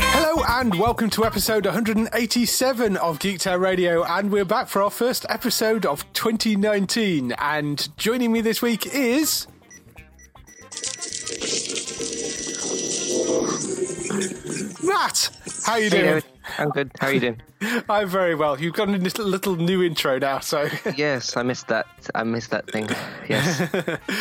Hello and welcome to episode 187 of Geektown Radio, and we're back for our first episode of 2019, and joining me this week is... Matt, how are you doing? Hey, I'm good. How are you doing? I'm very well. You've got a little new intro now, so... Yes, I missed that thing. Yes,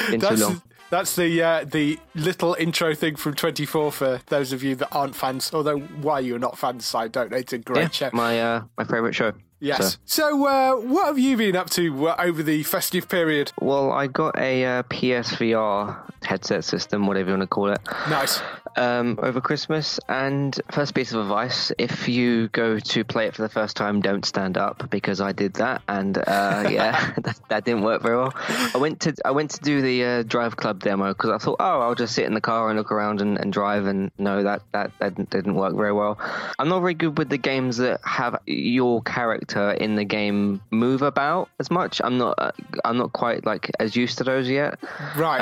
been too long. That's the little intro thing from 24 for those of you that aren't fans. Although why you're not fans, I don't know. It's a great show. My favourite show. Yes. So what have you been up to over the festive period? Well, I got a PSVR headset system, whatever you want to call it. Nice. Over Christmas. And first piece of advice, if you go to play it for the first time, don't stand up, because I did that. And that didn't work very well. I went to do the Drive Club demo because I thought, I'll just sit in the car and look around and drive. And no, that didn't work very well. I'm not very good with the games that have your character in the game move about as much. I'm not quite like as used to those yet. Right.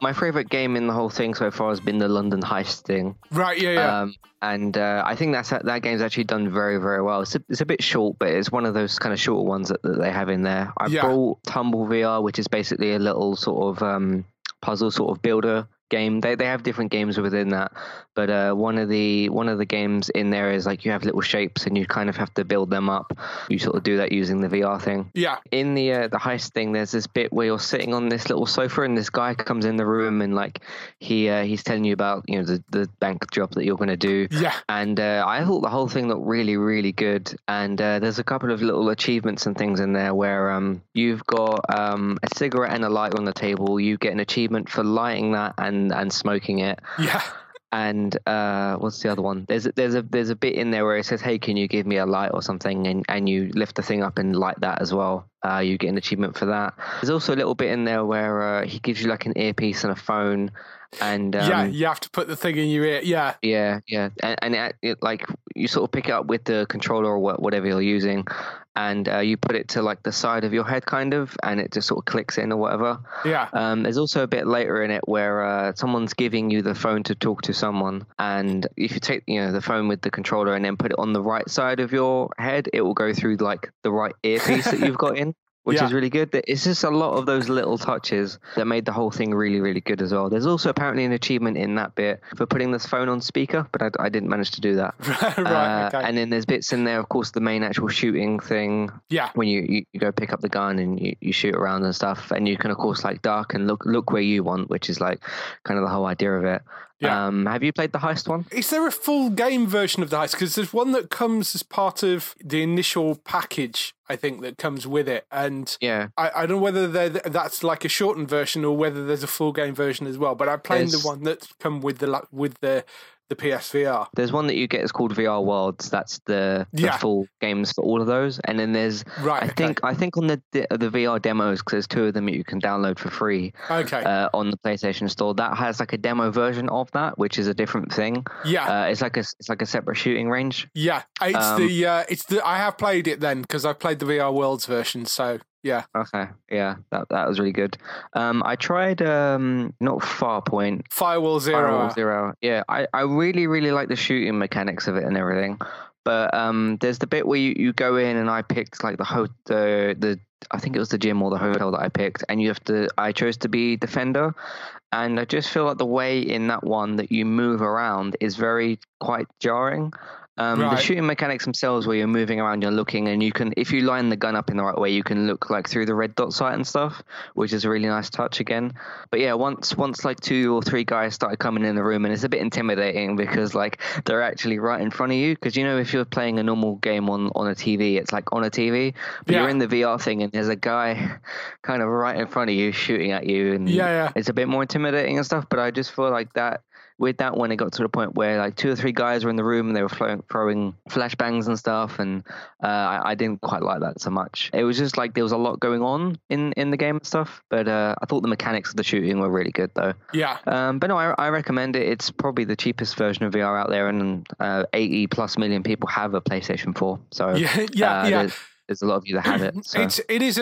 My favorite game in the whole thing so far has been the London Heist thing. Right. Yeah. And I think that game's actually done very, very well. It's a bit short, but it's one of those kind of shorter ones that they have in there. I bought Tumble VR, which is basically a little sort of puzzle sort of builder game. They have different games within that, but one of the games in there is like you have little shapes and you kind of have to build them up. You sort of do that using the VR thing. Yeah. In the heist thing, there's this bit where you're sitting on this little sofa and this guy comes in the room and like he's telling you about the bank job that you're going to do. Yeah. And I thought the whole thing looked really, really good. And there's a couple of little achievements and things in there where you've got a cigarette and a light on the table. You get an achievement for lighting that and smoking it. Yeah. And what's the other one? There's a bit in there where it says, hey, can you give me a light or something? And you lift the thing up and light that as well. You get an achievement for that. There's also a little bit in there where he gives you like an earpiece and a phone. And you have to put the thing in your ear. Yeah. And it, like, you sort of pick it up with the controller or whatever you're using, and you put it to like the side of your head kind of, and it just sort of clicks in or whatever. Yeah. There's also a bit later in it where someone's giving you the phone to talk to someone, and if you take the phone with the controller and then put it on the right side of your head, it will go through like the right earpiece that you've got in. Which is really good. It's just a lot of those little touches that made the whole thing really, really good as well. There's also apparently an achievement in that bit for putting this phone on speaker, but I didn't manage to do that. Right, okay. And then there's bits in there, of course, the main actual shooting thing. Yeah. When you go pick up the gun and you shoot around and stuff, and you can, of course, like duck and look where you want, which is like kind of the whole idea of it. Yeah. Have you played the heist one? Is there a full game version of the heist? Because there's one that comes as part of the initial package, I think, that comes with it. And yeah. I don't know whether that's like a shortened version or whether there's a full game version as well. But I'm playing the one that's come with the PSVR. There's one that you get, it's called VR Worlds. That's the full games for all of those. And then there's I think on the VR demos, because there's two of them that you can download for free. Okay. On the PlayStation Store, that has like a demo version of that, which is a different thing. Yeah. It's like a separate shooting range. Yeah. I have played it then, because I've played the VR Worlds version. So. Yeah. Okay. Yeah, that was really good. I tried not Farpoint. Firewall Zero. Yeah, I really, really like the shooting mechanics of it and everything. But there's the bit where you go in, and I picked like the I think it was the gym or the hotel that I picked, and I chose to be defender, and I just feel like the way in that one that you move around is quite jarring. The shooting mechanics themselves, where you're moving around, you're looking, and you can, if you line the gun up in the right way, you can look like through the red dot sight and stuff, which is a really nice touch again. But yeah, once like two or three guys started coming in the room, and it's a bit intimidating because like they're actually right in front of you, because you know if you're playing a normal game on a TV, it's like on a TV, but you're in the VR thing and there's a guy kind of right in front of you shooting at you, and it's a bit more intimidating and stuff. But I just feel like that. With that one, it got to the point where like two or three guys were in the room and they were throwing flashbangs and stuff, and I didn't quite like that so much. It was just like there was a lot going on in the game and stuff, but I thought the mechanics of the shooting were really good though. Yeah. But no, I recommend it. It's probably the cheapest version of VR out there, and 80 plus million people have a PlayStation 4. So there's a lot of you that have it. So. It is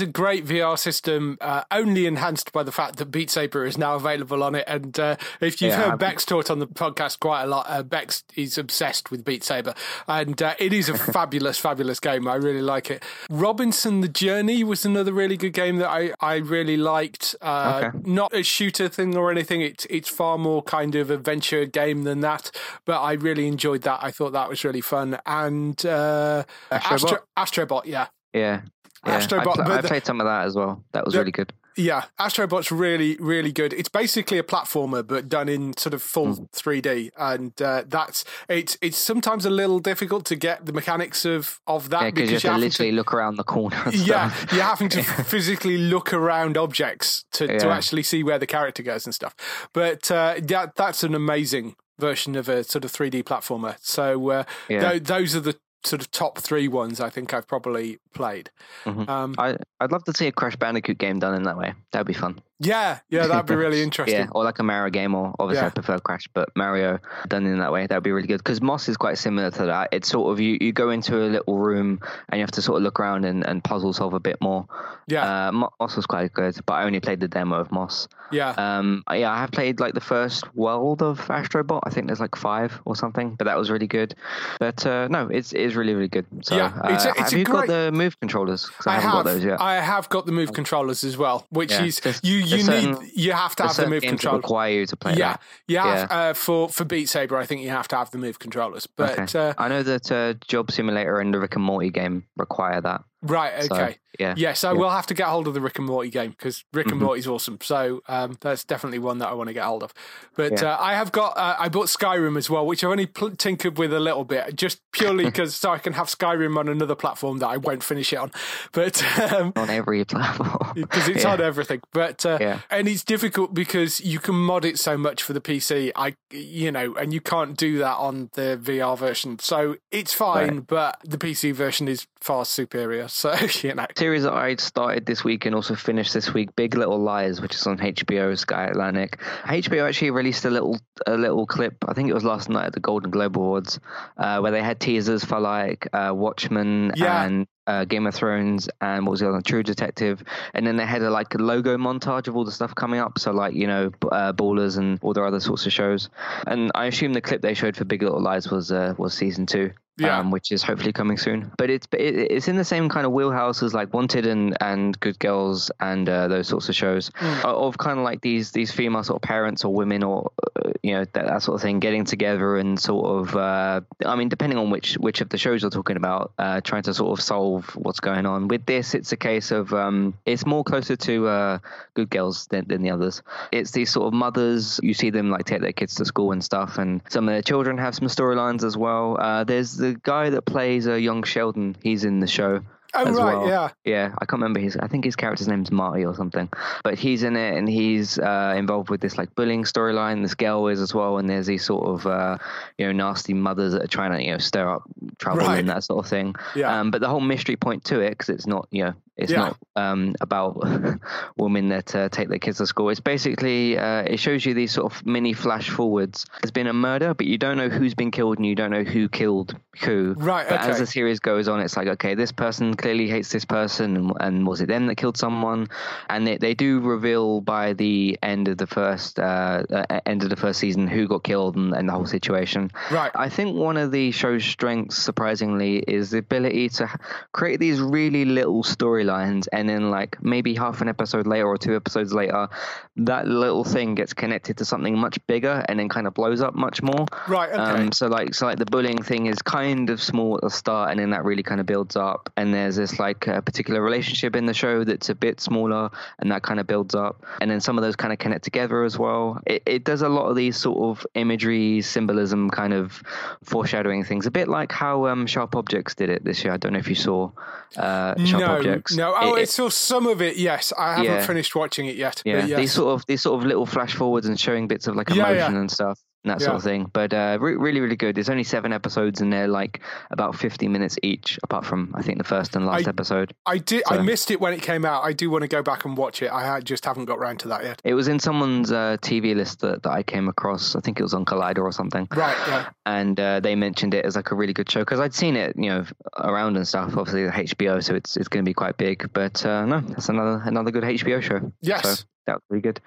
a great VR system, only enhanced by the fact that Beat Saber is now available on it. And if you've heard Bex taught on the podcast quite a lot, Bex is obsessed with Beat Saber, and it is a fabulous, fabulous game. I really like it. Robinson the Journey was another really good game that I really liked. Not a shooter thing or anything. It's far more kind of adventure game than that. But I really enjoyed that. I thought that was really fun. And Astro Bot, yeah. Astro Bot. I played some of that as well. That was really good. Yeah, Astro Bot's really, really good. It's basically a platformer, but done in sort of full 3D, and it's sometimes a little difficult to get the mechanics of that, because you have to literally look around the corner. You're having to physically look around objects to actually see where the character goes and stuff. But that's an amazing version of a sort of 3D platformer. So those are the sort of top three ones I think I've probably played. Mm-hmm. I'd love to see a Crash Bandicoot game done in that way. That'd be fun. Yeah, that'd be really interesting. Yeah, or like a Mario game, or obviously I prefer Crash, but Mario done in that way, that'd be really good. Because Moss is quite similar to that. It's sort of, you go into a little room and you have to sort of look around and puzzle solve a bit more. Yeah. Moss was quite good, but I only played the demo of Moss. Yeah. I have played like the first world of Astro Bot. I think there's like 5 or something, but that was really good. But no, it's really, really good. So have you got the Move controllers? I haven't got those yet. I have got the Move controllers as well, which is... You have to have the Move controllers. Require you to play. Yeah, that. For Beat Saber, I think you have to have the Move controllers. But I know that Job Simulator and the Rick and Morty game require that. Right. Okay. So, we'll have to get hold of the Rick and Morty game, because Rick and Morty's awesome. So that's definitely one that I want to get hold of. But I bought Skyrim as well, which I've only tinkered with a little bit, just purely because so I can have Skyrim on another platform that I won't finish it on. But on every platform, because it's on everything. But and it's difficult because you can mod it so much for the PC. And you can't do that on the VR version. So it's fine, but the PC version is far superior. So, series that I started this week and also finished this week, Big Little Lies, which is on HBO, Sky Atlantic. HBO actually released a little clip, I think it was last night at the Golden Globe Awards, where they had teasers for like Watchmen and Game of Thrones, and what was the other, True Detective, and then they had a logo montage of all the stuff coming up, so like, you know, Ballers and all their other sorts of shows. And I assume the clip they showed for Big Little Lies was season 2. Yeah. Which is hopefully coming soon. But it's in the same kind of wheelhouse as like Wanted and Good Girls and those sorts of shows, of kind of like these female sort of parents or women or that sort of thing getting together and sort of depending on which of the shows you're talking about, trying to sort of solve what's going on. With this, it's a case of it's more closer to Good Girls than the others. It's these sort of mothers, you see them like take their kids to school and stuff, and some of their children have some storylines as well. There's the guy that plays young Sheldon, he's in the show. Oh, right, well. I can't remember I think his character's name's Marty or something. But he's in it, and he's involved with this, like, bullying storyline. This girl is as well, and there's these sort of, nasty mothers that are trying to, stir up trouble and that sort of thing. Yeah. But the whole mystery point to it, because it's not, It's not about women that take their kids to school. It's basically, it shows you these sort of mini flash forwards. There's been a murder, but you don't know who's been killed and you don't know who killed who. Right, but as the series goes on, it's like, okay, this person clearly hates this person, and was it them that killed someone? And they do reveal by the end of the first season who got killed and the whole situation. Right. I think one of the show's strengths, surprisingly, is the ability to create these really little storylines, and then like maybe half an episode later or two episodes later, that little thing gets connected to something much bigger and then kind of blows up much more. Right. Okay. So the bullying thing is kind of small at the start, and then that really kind of builds up. And there's this like a particular relationship in the show that's a bit smaller, and that kind of builds up. And then some of those kind of connect together as well. It does a lot of these sort of imagery, symbolism, kind of foreshadowing things, a bit like how Sharp Objects did it this year. I don't know if you saw Sharp Objects. No, I saw some of it. Yes, I haven't finished watching it yet. Yeah, but yes. these sort of little flash forwards and showing bits of like emotion and stuff. That sort of thing, but really, really good. There's only 7 episodes, and they're like about 50 minutes each, apart from I think the first and last episode. I missed it when it came out. I do want to go back and watch it. I just haven't got around to that yet. It was in someone's TV list that I came across. I think it was on Collider or something. Right. Yeah. And they mentioned it as like a really good show because I'd seen it, around and stuff. Obviously, the HBO, so it's going to be quite big. But no, that's another good HBO show. Yes. So. That was really good.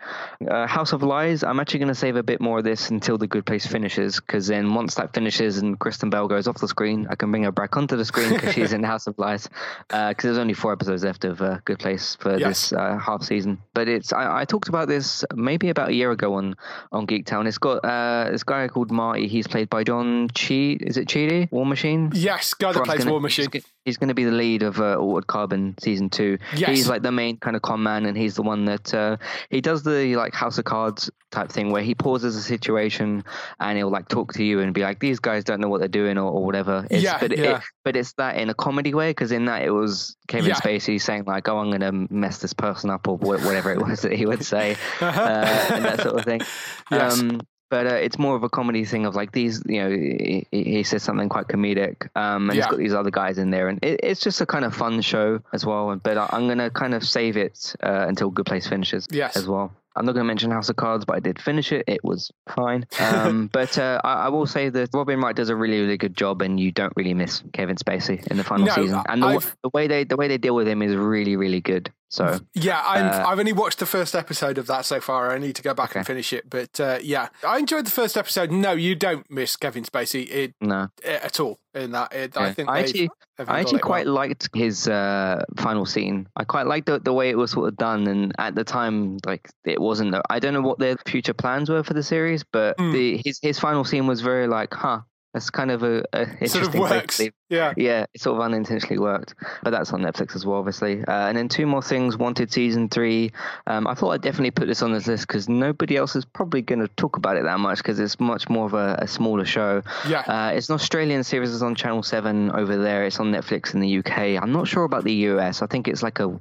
House of Lies, I'm actually going to save a bit more of this until The Good Place finishes, because then once that finishes and Kristen Bell goes off the screen, I can bring her back onto the screen because she's in House of Lies, because there's only 4 episodes left of Good Place for this half season. But it's I talked about this maybe about a year ago on Geek Town. It's got this guy called Marty. He's played by John Cheadle. Is it Cheadle? War Machine? Yes, guy that plays War Machine. He's going to be the lead of Altered Carbon Season 2. Yes. He's like the main kind of con man, and he's the one that he does the like House of Cards type thing where he pauses a situation and he'll like talk to you and be like, these guys don't know what they're doing or whatever. But it's that in a comedy way, because in that it was Kevin Spacey saying like, oh, I'm going to mess this person up or whatever it was that he would say and that sort of thing. Yes. But it's more of a comedy thing of like these, he says something quite comedic and he's got these other guys in there. And it's just a kind of fun show as well. But I'm going to kind of save it until Good Place finishes as well. I'm not going to mention House of Cards, but I did finish it. It was fine. But I will say that Robin Wright does a really, really good job, and you don't really miss Kevin Spacey in the final season. And the way they deal with him is really, really good. So I've only watched the first episode of that so far. I need to go back and finish it. But I enjoyed the first episode. No, you don't miss Kevin Spacey at all in that. I actually quite liked his final scene. I quite liked the way it was sort of done. And at the time, like it wasn't. I don't know what their future plans were for the series, but his final scene was very like, huh. That's kind of a interesting sort of works. Place. Yeah, it sort of unintentionally worked. But that's on Netflix as well, obviously. And then 2 more things, Wanted Season 3. I thought I'd definitely put this on this list because nobody else is probably going to talk about it that much because it's much more of a smaller show. Yeah. It's an Australian series. It's on Channel 7 over there. It's on Netflix in the UK. I'm not sure about the US. I think it's like a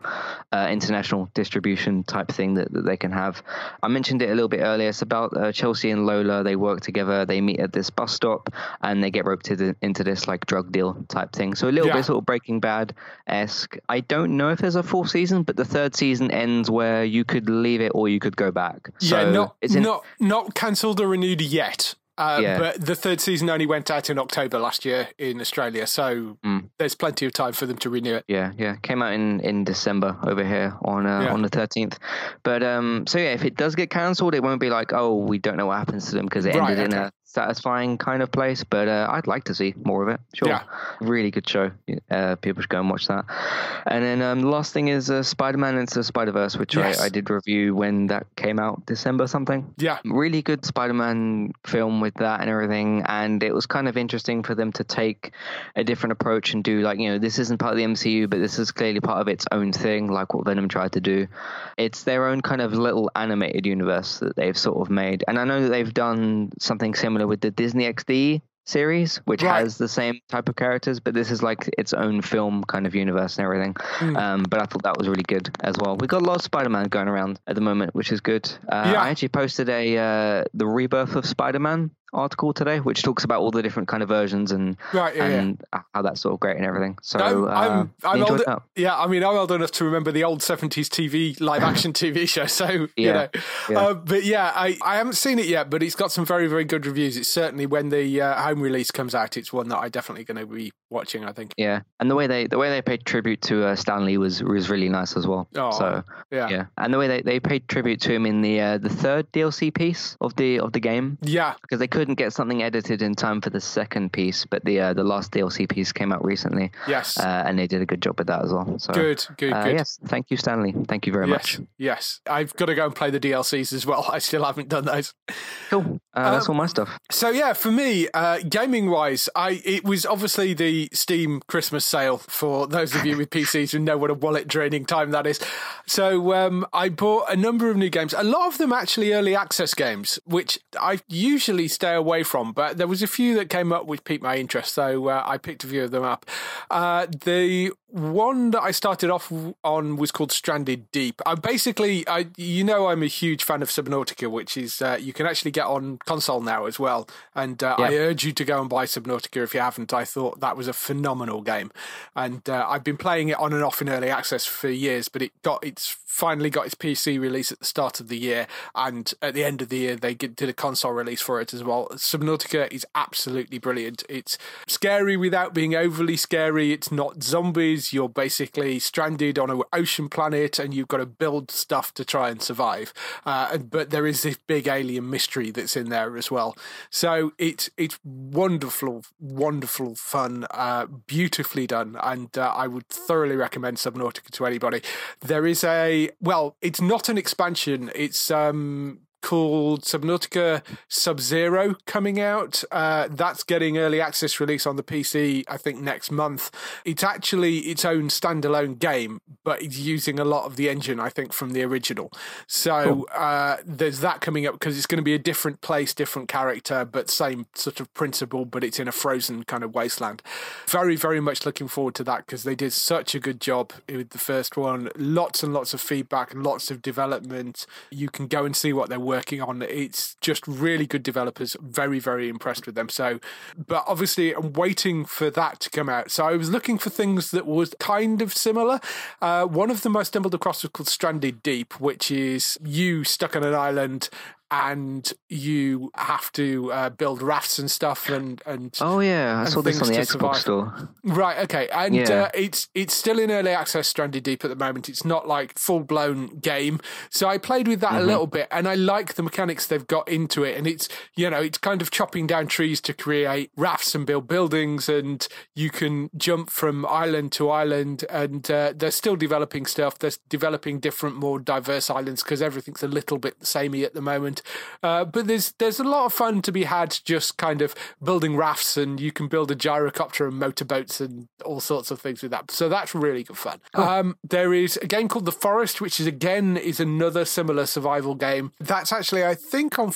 international distribution type thing that they can have. I mentioned it a little bit earlier. It's about Chelsea and Lola. They work together. They meet at this bus stop. And they get roped into this like drug deal type thing. So a little bit sort of Breaking Bad-esque. I don't know if there's a 4th season, but the 3rd season ends where you could leave it or you could go back. Yeah, so not cancelled or renewed yet. But the 3rd season only went out in October last year in Australia, so there's plenty of time for them to renew it. Yeah, came out in December over here on the 13th. But if it does get cancelled, it won't be like, oh, we don't know what happens to them because it ended in a satisfying kind of place. But I'd like to see more of it. Sure, really good show. People should go and watch that. And then the last thing is Spider-Man Into the Spider-Verse, which I did review when that came out, December something. Yeah, really good Spider-Man film. With that and everything, and it was kind of interesting for them to take a different approach and do like, this isn't part of the MCU, but this is clearly part of its own thing, like what Venom tried to do. It's their own kind of little animated universe that they've sort of made, and I know that they've done something similar with the Disney XD series, which has the same type of characters, but this is like its own film kind of universe and everything. But I thought that was really good as well. We've got a lot of Spider-Man going around at the moment, which is good. I actually posted the rebirth of Spider-Man article today, which talks about all the different kind of versions and how that's sort of great and everything. So I'm old, yeah, I mean, I'm old enough to remember the old 70s TV live action TV show. So but yeah, I haven't seen it yet, but it's got some very, very good reviews. It's certainly, when the home release comes out, it's one that I'm definitely going to be watching, I think. Yeah, and the way they paid tribute to Stan Lee was really nice as well. And the way they paid tribute to him in the third DLC piece of the game. Yeah, because they couldn't get something edited in time for the second piece, but the last DLC piece came out recently. Yes, and they did a good job with that as well. So good. Yes, thank you, Stan Lee. Thank you very much. Yes, I've got to go and play the DLCs as well. I still haven't done those. Cool. That's all my stuff. So yeah, for me, gaming wise, it was obviously the Steam Christmas sale for those of you with PCs who know what a wallet draining time that is. So I bought a number of new games, a lot of them actually early access games, which I usually stay away from, but there was a few that came up which piqued my interest, so I picked a few of them up. The one that I started off on was called Stranded Deep. I'm a huge fan of Subnautica, which is you can actually get on console now as well, and I urge you to go and buy Subnautica if you haven't. I thought that was a phenomenal game, and I've been playing it on and off in early access for years, but it finally got its PC release at the start of the year, and at the end of the year they did a console release for it as well. Subnautica is absolutely brilliant. It's scary without being overly scary. It's not zombies. You're basically stranded on an ocean planet and you've got to build stuff to try and survive, but there is this big alien mystery that's in there as well. So it's wonderful fun, beautifully done, and I would thoroughly recommend Subnautica to anybody. There is it's not an expansion, it's called Subnautica Sub-Zero coming out. That's getting early access release on the PC, I think, next month. It's actually its own standalone game, but it's using a lot of the engine, I think, from the original. So there's that coming up, because it's going to be a different place, different character, but same sort of principle, but it's in a frozen kind of wasteland. Very, very much looking forward to that, because they did such a good job with the first one. Lots and lots of feedback, lots of development. You can go and see what they're working on. It's just really good developers, very, very impressed with them. So, but obviously I'm waiting for that to come out, so I was looking for things that was kind of similar. One of them I stumbled across was called Stranded Deep, which is you stuck on an island and you have to build rafts and stuff and I saw this on the Xbox store. Right, okay. And it's still in early access, Stranded Deep, at the moment. It's not like full-blown game. So I played with that a little bit, and I like the mechanics they've got into it, and it's kind of chopping down trees to create rafts and build buildings, and you can jump from island to island, and they're still developing stuff. They're developing different, more diverse islands, because everything's a little bit samey at the moment. But there's a lot of fun to be had just kind of building rafts, and you can build a gyrocopter and motorboats and all sorts of things with that. So that's really good fun. Cool. There is a game called The Forest, which is another similar survival game. That's actually, I think, on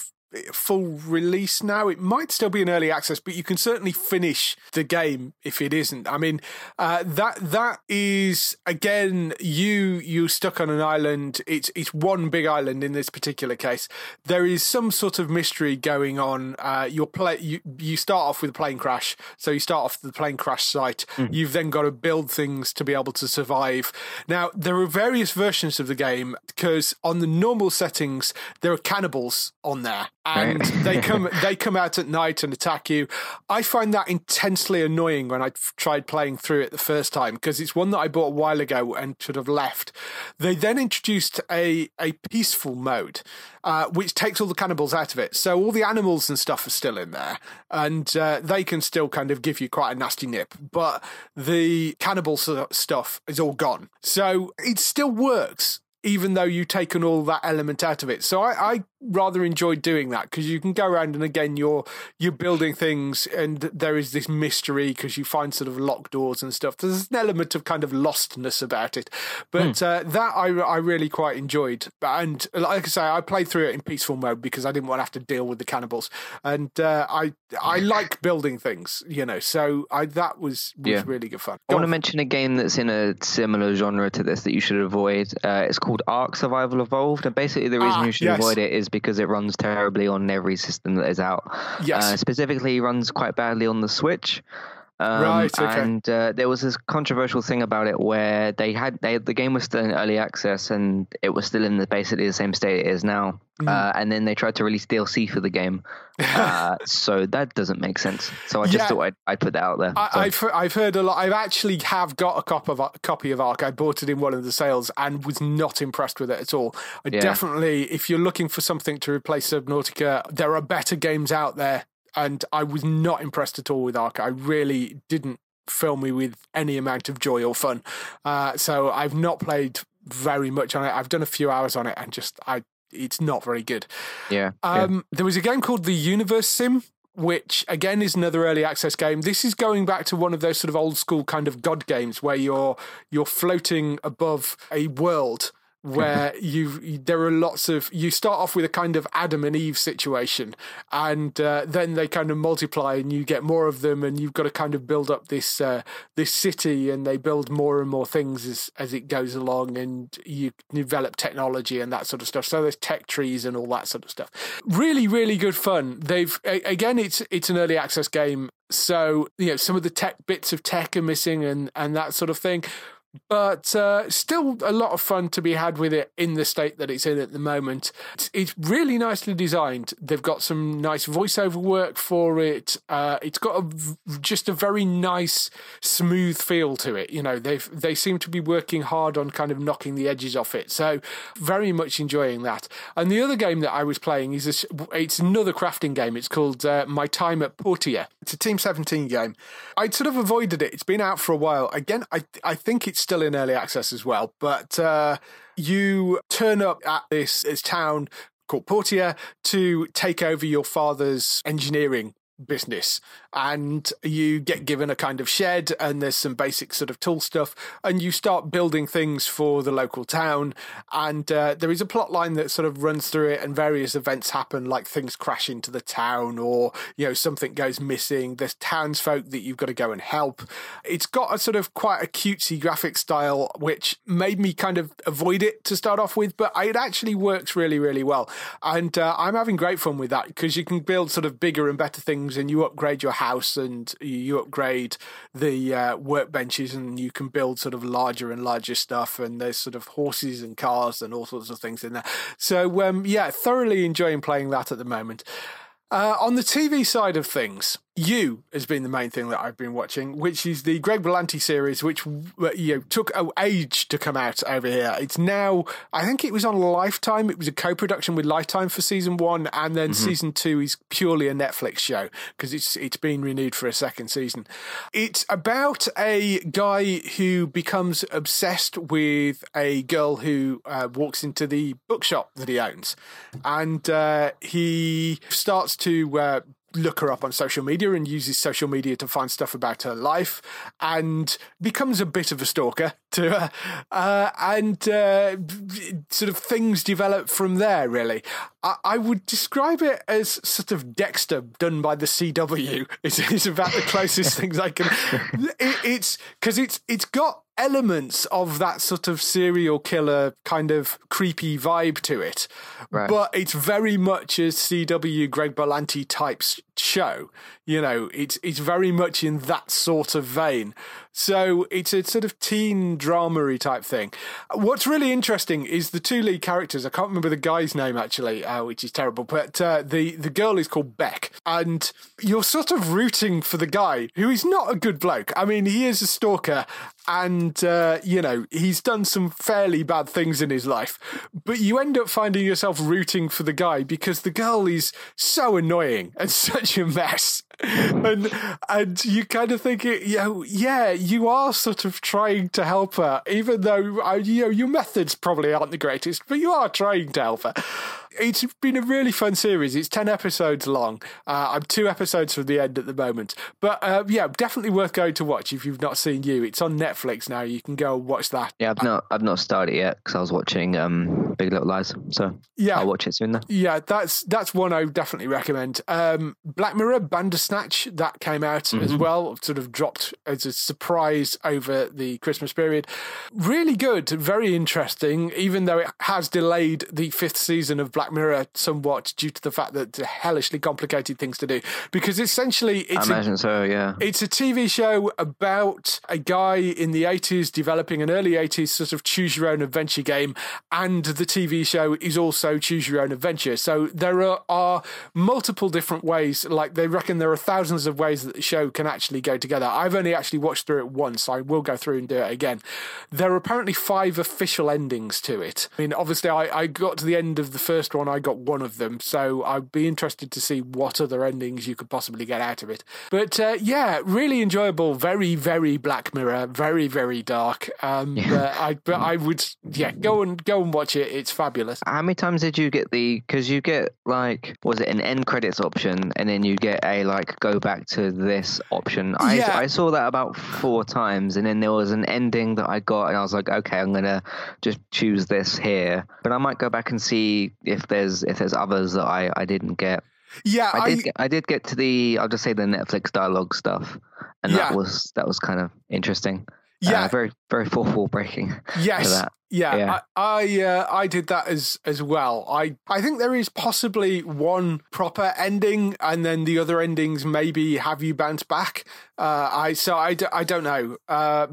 full release now. It might still be in early access, but you can certainly finish the game if it isn't. I mean, that is, again, you're stuck on an island. It's one big island in this particular case. There is some sort of mystery going on. You start off with a plane crash, so you start off the plane crash site. You've then got to build things to be able to survive. Now, there are various versions of the game, because on the normal settings there are cannibals on there. And they come out at night and attack you. I find that intensely annoying when I tried playing through it the first time, because it's one that I bought a while ago and should have left. They then introduced a peaceful mode, which takes all the cannibals out of it. So all the animals and stuff are still in there, and they can still kind of give you quite a nasty nip, but the cannibal stuff is all gone. So it still works, even though you've taken all that element out of it. So I rather enjoy doing that, because you can go around and, again, you're building things, and there is this mystery, because you find sort of locked doors and stuff. There's an element of kind of lostness about it, but that I really quite enjoyed. And like I say, I played through it in peaceful mode, because I didn't want to have to deal with the cannibals, and I like building things, so that was really good fun. I want to mention a game that's in a similar genre to this that you should avoid. It's called ARK: Survival Evolved, and basically the reason you should avoid it is is because it runs terribly on every system that is out. Yes. Specifically, runs quite badly on the Switch. Right, okay. And there was this controversial thing about it where the game was still in early access and it was still in basically the same state it is now. And then they tried to release DLC for the game. So that doesn't make sense. So I just thought I'd put that out there. I've heard a lot. I actually have got a copy of ARK. I bought it in one of the sales and was not impressed with it at all. Definitely, if you're looking for something to replace Subnautica, there are better games out there. And I was not impressed at all with ARK. I really didn't fill me with any amount of joy or fun. So I've not played very much on it. I've done a few hours on it and it's not very good. There was a game called The Universe Sim, which again is another early access game. This is going back to one of those sort of old school kind of God games where you're floating above a world where you start off with a kind of Adam and Eve situation, and then they kind of multiply and you get more of them, and you've got to kind of build up this this city, and they build more and more things as it goes along, and you develop technology and that sort of stuff. So there's tech trees and all that sort of stuff. Really, really good fun. It's an early access game, so some of the bits of tech are missing and that sort of thing. But still a lot of fun to be had with it in the state that it's in at the moment. It's really nicely designed. They've got some nice voiceover work for it. It's got just a very nice, smooth feel to it. They seem to be working hard on kind of knocking the edges off it. So very much enjoying that. And the other game that I was playing is it's another crafting game. It's called My Time at Portia. It's a Team 17 game. I'd sort of avoided it. It's been out for a while. Again, I think it's still in early access as well, but you turn up at this town called Portia to take over your father's engineering business, and you get given a kind of shed, and there's some basic sort of tool stuff, and you start building things for the local town, and there is a plot line that sort of runs through it, and various events happen, like things crash into the town, or something goes missing. There's townsfolk that you've got to go and help. It's got a sort of quite a cutesy graphic style, which made me kind of avoid it to start off with, but it actually works really, really well, and I'm having great fun with that, because you can build sort of bigger and better things, and you upgrade your house and you upgrade the workbenches, and you can build sort of larger and larger stuff, and there's sort of horses and cars and all sorts of things in there. So thoroughly enjoying playing that at the moment. On the TV side of things, You has been the main thing that I've been watching, which is the Greg Berlanti series, which took an age to come out over here. It's now, I think it was on Lifetime. It was a co-production with Lifetime for season one, and then season two is purely a Netflix show because it's been renewed for a second season. It's about a guy who becomes obsessed with a girl who walks into the bookshop that he owns, and he starts to look her up on social media and uses social media to find stuff about her life, and becomes a bit of a stalker to her. And sort of things develop from there, really. I would describe it as sort of Dexter done by the CW. It's about the closest things I can. It's got elements of that sort of serial killer kind of creepy vibe to it, right? But it's very much a CW Greg Berlanti type show. It's very much in that sort of vein. So it's a sort of teen drama-y type thing. What's really interesting is the two lead characters. I can't remember the guy's name actually, which is terrible, but the girl is called Beck, and you're sort of rooting for the guy, who is not a good bloke. I mean, he is a stalker, and he's done some fairly bad things in his life, but you end up finding yourself rooting for the guy because the girl is so annoying and such a mess. And you kind of think, you are sort of trying to help her, even though your methods probably aren't the greatest, but you are trying to help her. It's been a really fun series. It's 10 episodes long. I'm 2 episodes from the end at the moment. But definitely worth going to watch if you've not seen You. It's on Netflix now. You can go and watch that. Yeah, I've not started it yet because I was watching Big Little Lies. So I'll watch it soon then. Yeah, that's one I would definitely recommend. Black Mirror, Bandersnatch, that came out as well. Sort of dropped as a surprise over the Christmas period. Really good, very interesting, even though it has delayed the 5th season of Black Mirror somewhat due to the fact that it's a hellishly complicated things to do, because essentially it's it's a TV show about a guy in the 80s developing an early 80s sort of choose your own adventure game, and the TV show is also choose your own adventure. So there are multiple different ways, like they reckon there are thousands of ways that the show can actually go together. I've only actually watched through it once, so I will go through and do it again. There are apparently 5 official endings to it. I mean, obviously I got to the end of the first one, I got one of them, so I'd be interested to see what other endings you could possibly get out of it. But yeah, really enjoyable, very, very Black Mirror, very, very dark. But I would, go and watch it. It's fabulous. How many times did you get because you get like, was it an end credits option, and then you get a like go back to this option? I saw that about 4 times, and then there was an ending that I got, and I was like, okay, I'm gonna just choose this here, but I might go back and see if there's others that I didn't get. Yeah, I did get to the, I'll just say the Netflix dialogue stuff, and that was kind of interesting. Yeah, very, very fourth wall breaking. Yes. That. Yeah, yeah. I did that as well. I think there is possibly one proper ending, and then the other endings maybe have you bounce back. I don't know. I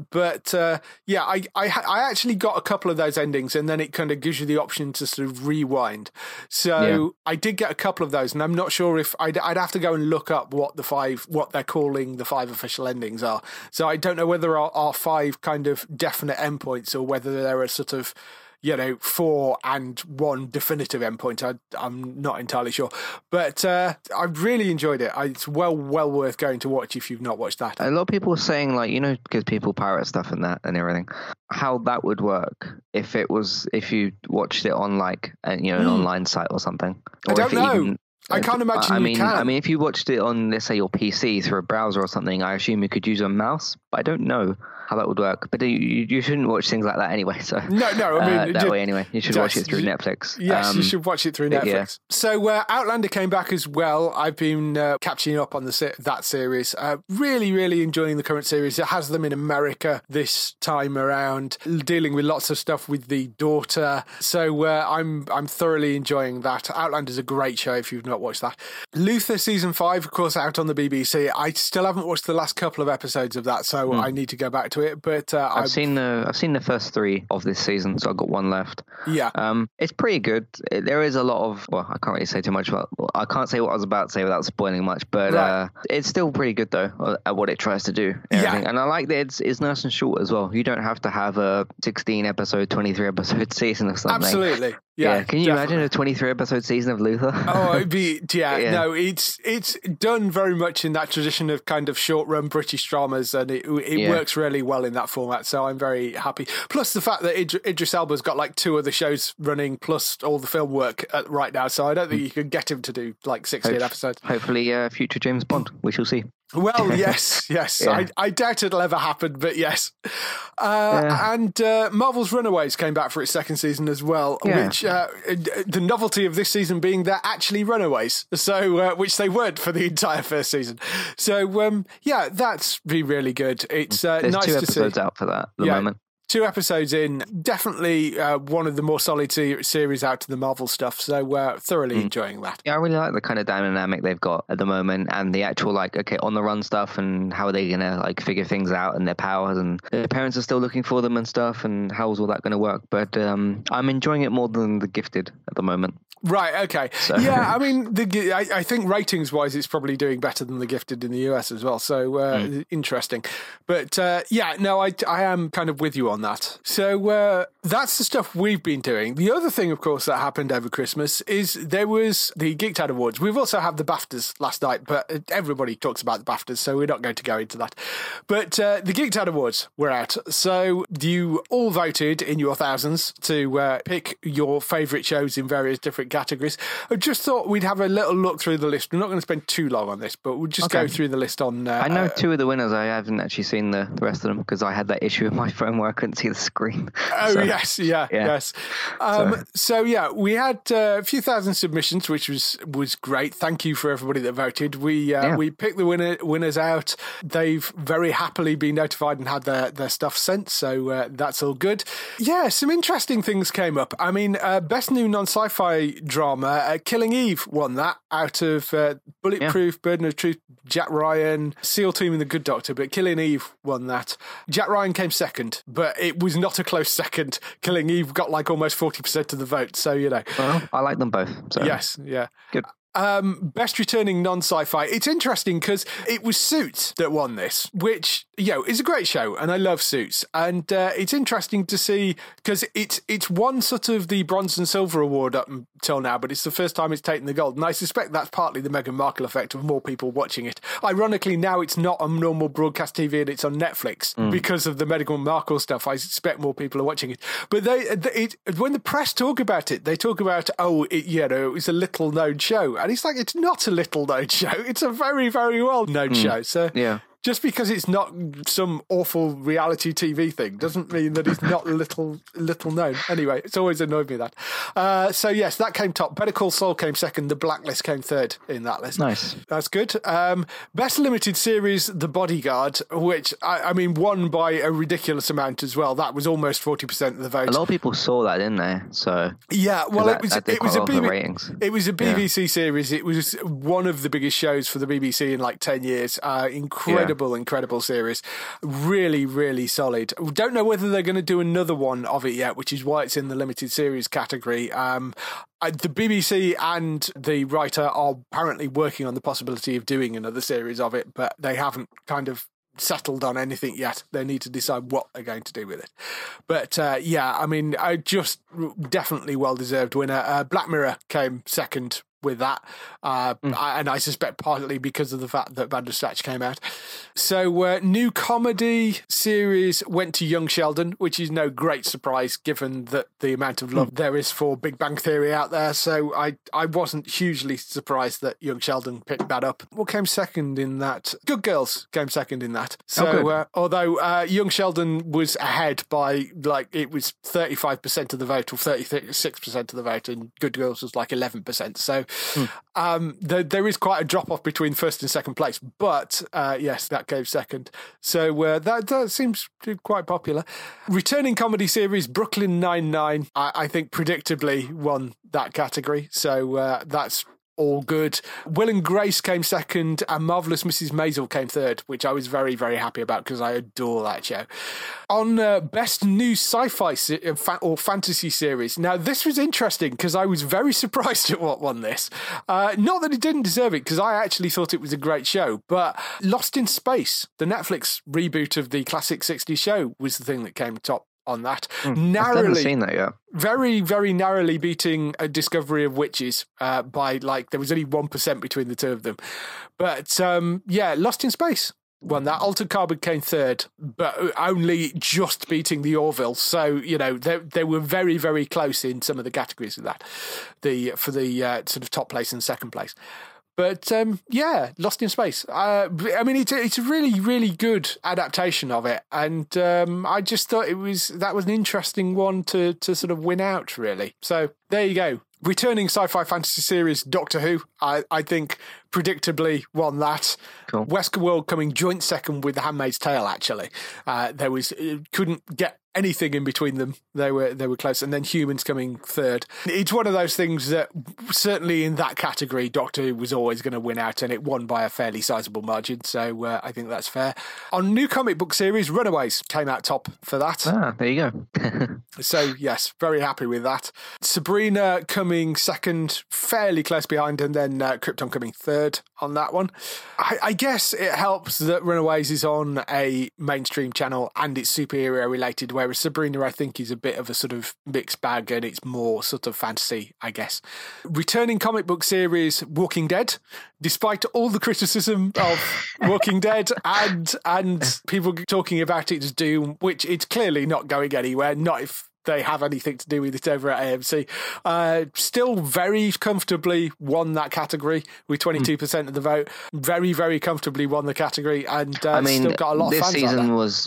actually got a couple of those endings, and then it kind of gives you the option to sort of rewind. So yeah. I did get a couple of those, and I'm not sure if I'd have to go and look up what they're calling the 5 official endings are. So I don't know whether there are 5 kind of definite endpoints, or whether there are sort of 4 and 1 definitive endpoint. I'm not entirely sure, but I really enjoyed it. It's well worth going to watch if you've not watched that. A lot of people are saying, like, because people pirate stuff and that and everything, how that would work if you watched it on like an online site or something. Or I don't know. I can't imagine. I mean, if you watched it on, let's say, your PC through a browser or something, I assume you could use a mouse, but I don't know how that would work. But you shouldn't watch things like that anyway. So no. I mean, you should watch it through Netflix. Yes, you should watch it through Netflix. Yeah. So Outlander came back as well. I've been catching up on that series. Really, really enjoying the current series. It has them in America this time around, dealing with lots of stuff with the daughter. So I'm thoroughly enjoying that. Outlander's a great show if you've not watched that. Luther season 5, of course, out on the BBC. I still haven't watched the last couple of episodes of that, so I need to go back to it. But I've seen the first 3 of this season, so I've got 1 left. Yeah, it's pretty good. There is a lot of, I can't really say too much about. I can't say what I was about to say without spoiling much, but right. It's still pretty good though at what it tries to do. And I like that it's nice and short as well. You don't have to have a 16 episode, 23 episode season or something. Absolutely. Yeah, can you imagine a 23 episode season of Luther? Oh, it'd be it's done very much in that tradition of kind of short run British dramas, and it works really well in that format. So I'm very happy. Plus the fact that Idris Elba's got like 2 other shows running, plus all the film work right now. So I don't think you could get him to do like 16 episodes. Hopefully, future James Bond, we shall see. Well, yes. Yeah. I doubt it'll ever happen, but yes. And Marvel's Runaways came back for its second season as well, which the novelty of this season being they're actually runaways, so which they weren't for the entire first season. So, that's been really good. It's nice to see. There's 2 episodes out for that at the moment. 2 episodes in, definitely one of the more solid series out to the Marvel stuff. So we're thoroughly enjoying that. Yeah, I really like the kind of dynamic they've got at the moment, and the actual on the run stuff, and how are they gonna figure things out, and their powers, and their parents are still looking for them and stuff, and how's all that gonna work? But I'm enjoying it more than The Gifted at the moment. Right. Okay. So. Yeah. I mean, I think ratings wise, it's probably doing better than The Gifted in the US as well. So interesting. But I am kind of with you on that. So that's the stuff we've been doing. The other thing, of course, that happened over Christmas is there was the Geek Tad Awards. We've also had the BAFTAs last night, but everybody talks about the BAFTAs, so we're not going to go into that. But the Geek Tad Awards were out. So you all voted in your thousands to pick your favourite shows in various different categories. I just thought we'd have a little look through the list. We're not going to spend too long on this, but we'll just go through the list on... I know 2 of the winners. I haven't actually seen the rest of them because I had that issue with my phone where I couldn't see the screen. Oh, so, yes. We had a few thousand submissions, which was great. Thank you for everybody that voted. We picked the winners out. They've very happily been notified and had their stuff sent, so that's all good. Yeah, some interesting things came up. I mean, Best New Non-Sci-Fi drama. Killing Eve won that out of Bulletproof, Burden of Truth, Jack Ryan, SEAL Team and The Good Doctor, but Killing Eve won that. Jack Ryan came second, but it was not a close second. Killing Eve got like almost 40% of the vote, so you know. Well, I like them both. So. Yes, yeah. Good. Best returning non-sci-fi. It's interesting because it was Suits that won this, which, you know, is a great show, and I love Suits. And it's interesting to see because it's won sort of the Bronze and Silver Award up until now, but it's the first time it's taken the gold. And I suspect that's partly the Meghan Markle effect of more people watching it. Ironically, now it's not on normal broadcast TV and it's on Netflix because of the Meghan Markle stuff. I suspect more people are watching it. But when the press talk about it, they talk about, it was a little-known show. And it's like, it's not a little-known show. It's a very, very well-known show. So just because it's not some awful reality TV thing doesn't mean that it's not little-known. Anyway, it's always annoyed me that. So, yes, that came top. Better Call Saul came second. The Blacklist came third in that list. Nice. That's good. Best limited series, The Bodyguard, which, I mean, won by a ridiculous amount as well. That was almost 40% of the vote. A lot of people saw that, didn't they? So, yeah, well, it was a BBC series. It was one of the biggest shows for the BBC in like 10 years. Incredible series. Really, really solid. Don't know whether they're going to do another one of it yet, which is why it's in the limited series category. The BBC and the writer are apparently working on the possibility of doing another series of it, but they haven't kind of settled on anything yet. They need to decide what they're going to do with it. But I just definitely well-deserved winner. Black Mirror came second with that, and I suspect partly because of the fact that Bandersnatch came out. So new comedy series went to Young Sheldon, which is no great surprise given that the amount of love there is for Big Bang Theory out there. So I wasn't hugely surprised that Young Sheldon picked that up. What came second in that? Good Girls came second in that. So although Young Sheldon was ahead by like it was 35% of the vote or 36% of the vote, and Good Girls was like 11%. So there is quite a drop-off between first and second place, but yes, that came second. So that seems quite popular. Returning comedy series Brooklyn Nine-Nine, I think predictably won that category, so that's all good. Will and Grace came second, and Marvelous Mrs. Maisel came third, which I was very, very happy about because I adore that show. On best new sci-fi or fantasy series. Now, this was interesting because I was very surprised at what won this. Not that it didn't deserve it, because I actually thought it was a great show, but Lost in Space, the Netflix reboot of the classic 60s show, was the thing that came top on that. Narrowly, I haven't seen that yet. Very, very narrowly beating a Discovery of Witches by like, there was only 1% between the two of them. But Lost in Space won that. Altered Carbon came third, but only just beating the Orville. So, you know, they were very, very close in some of the categories of that, for the sort of top place and second place. But Lost in Space. It's a really, really good adaptation of it, and I just thought that was an interesting one to sort of win out, really. So there you go. Returning sci-fi fantasy series Doctor Who, I think predictably won that. Cool. Westworld coming joint second with The Handmaid's Tale. Actually, couldn't get anything in between them. They were close, and then Humans coming third. It's one of those things that certainly in that category, Doctor Who was always going to win out, and it won by a fairly sizable margin. So I think that's fair. On new comic book series, Runaways came out top for that. Ah, there you go. So yes, very happy with that. Sabrina coming second, fairly close behind, and then Krypton coming third on that one. I guess it helps that Runaways is on a mainstream channel and it's superhero related, whereas Sabrina, I think, is a bit of a sort of mixed bag and it's more sort of fantasy, I guess. Returning comic book series Walking Dead, despite all the criticism of Walking Dead and people talking about its doom, which it's clearly not going anywhere, not if they have anything to do with it over at AMC. Still very comfortably won that category with 22% of the vote. Very, very comfortably won the category, and still got a lot of fans. This season was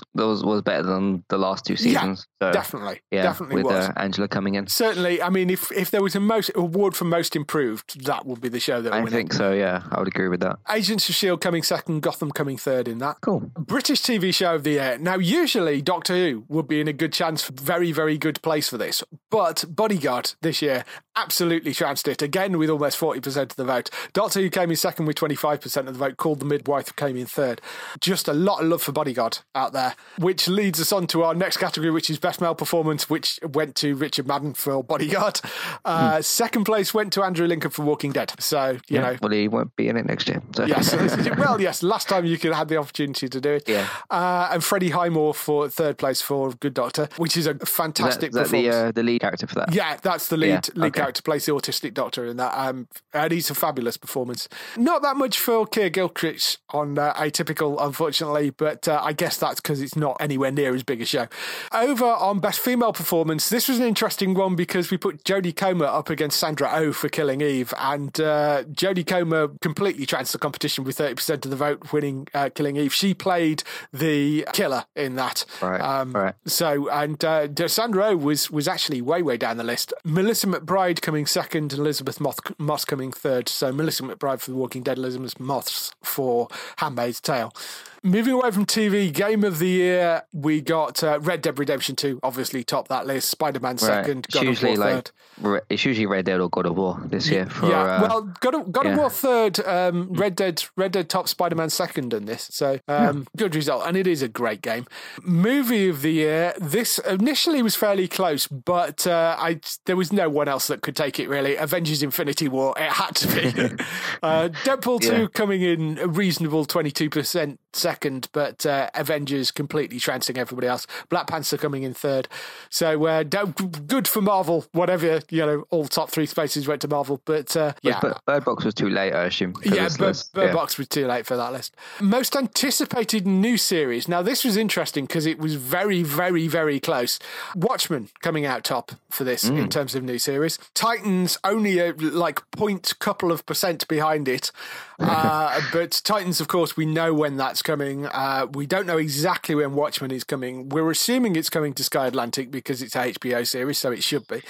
better than the last two seasons. Yeah, so, definitely. Yeah, definitely with Angela coming in. Certainly, I mean, if there was a award for most improved, that would be the show that would win. I think so, yeah. I would agree with that. Agents of S.H.I.E.L.D. coming second, Gotham coming third in that. Cool. British TV show of the year. Now, usually Doctor Who would be in a good chance for very, very good good place for this. But Bodyguard this year absolutely trounced it, again with almost 40% of the vote. Doctor Who came in second with 25% of the vote. Called the Midwife came in third. Just a lot of love for Bodyguard out there, which leads us on to our next category, which is Best Male Performance, which went to Richard Madden for Bodyguard. Second place went to Andrew Lincoln for Walking Dead. So, you know. Well, he won't be in it next year. So. Yes. Well, yes, last time you could have had the opportunity to do it. Yeah. And Freddie Highmore for third place for Good Doctor, which is a fantastic performance. Is that the lead character for that? Yeah, that's the lead character, plays the autistic doctor in that. And he's a fabulous performance. Not that much for Keir Gilchrist on Atypical, unfortunately, but I guess that's because it's not anywhere near as big a show. Over on Best Female Performance, this was an interesting one because we put Jodie Comer up against Sandra Oh for Killing Eve, and Jodie Comer completely trounced the competition with 30% of the vote, winning Killing Eve. She played the killer in that. Right. So, and Sandra Oh was actually way down the list. Melissa McBride coming second, Elizabeth Moss coming third. So Melissa McBride for The Walking Dead, Elizabeth Moss for Handmaid's Tale. Moving away from TV, Game of the Year, we got Red Dead Redemption 2, obviously top that list, Spider-Man second, God of War third. It's usually Red Dead or God of War this year. God of War third, Red Dead top, Spider-Man second in this. So good result, and it is a great game. Movie of the Year, this initially was fairly close, but there was no one else that could take it really. Avengers Infinity War, it had to be. Deadpool 2 coming in a reasonable 22%. Second, but Avengers completely trouncing everybody else. Black Panther coming in third. So good for Marvel, whatever, all top three spaces went to Marvel. But Bird Box was too late, I assume. Yeah, Bird Box was too late for that list. Most anticipated new series. Now, this was interesting because it was very, very, very close. Watchmen coming out top for this in terms of new series. Titans only a couple of percent behind it. But Titans, of course, we know when that's coming. We don't know exactly when Watchmen is coming. We're assuming it's coming to Sky Atlantic because it's a HBO series, so it should be.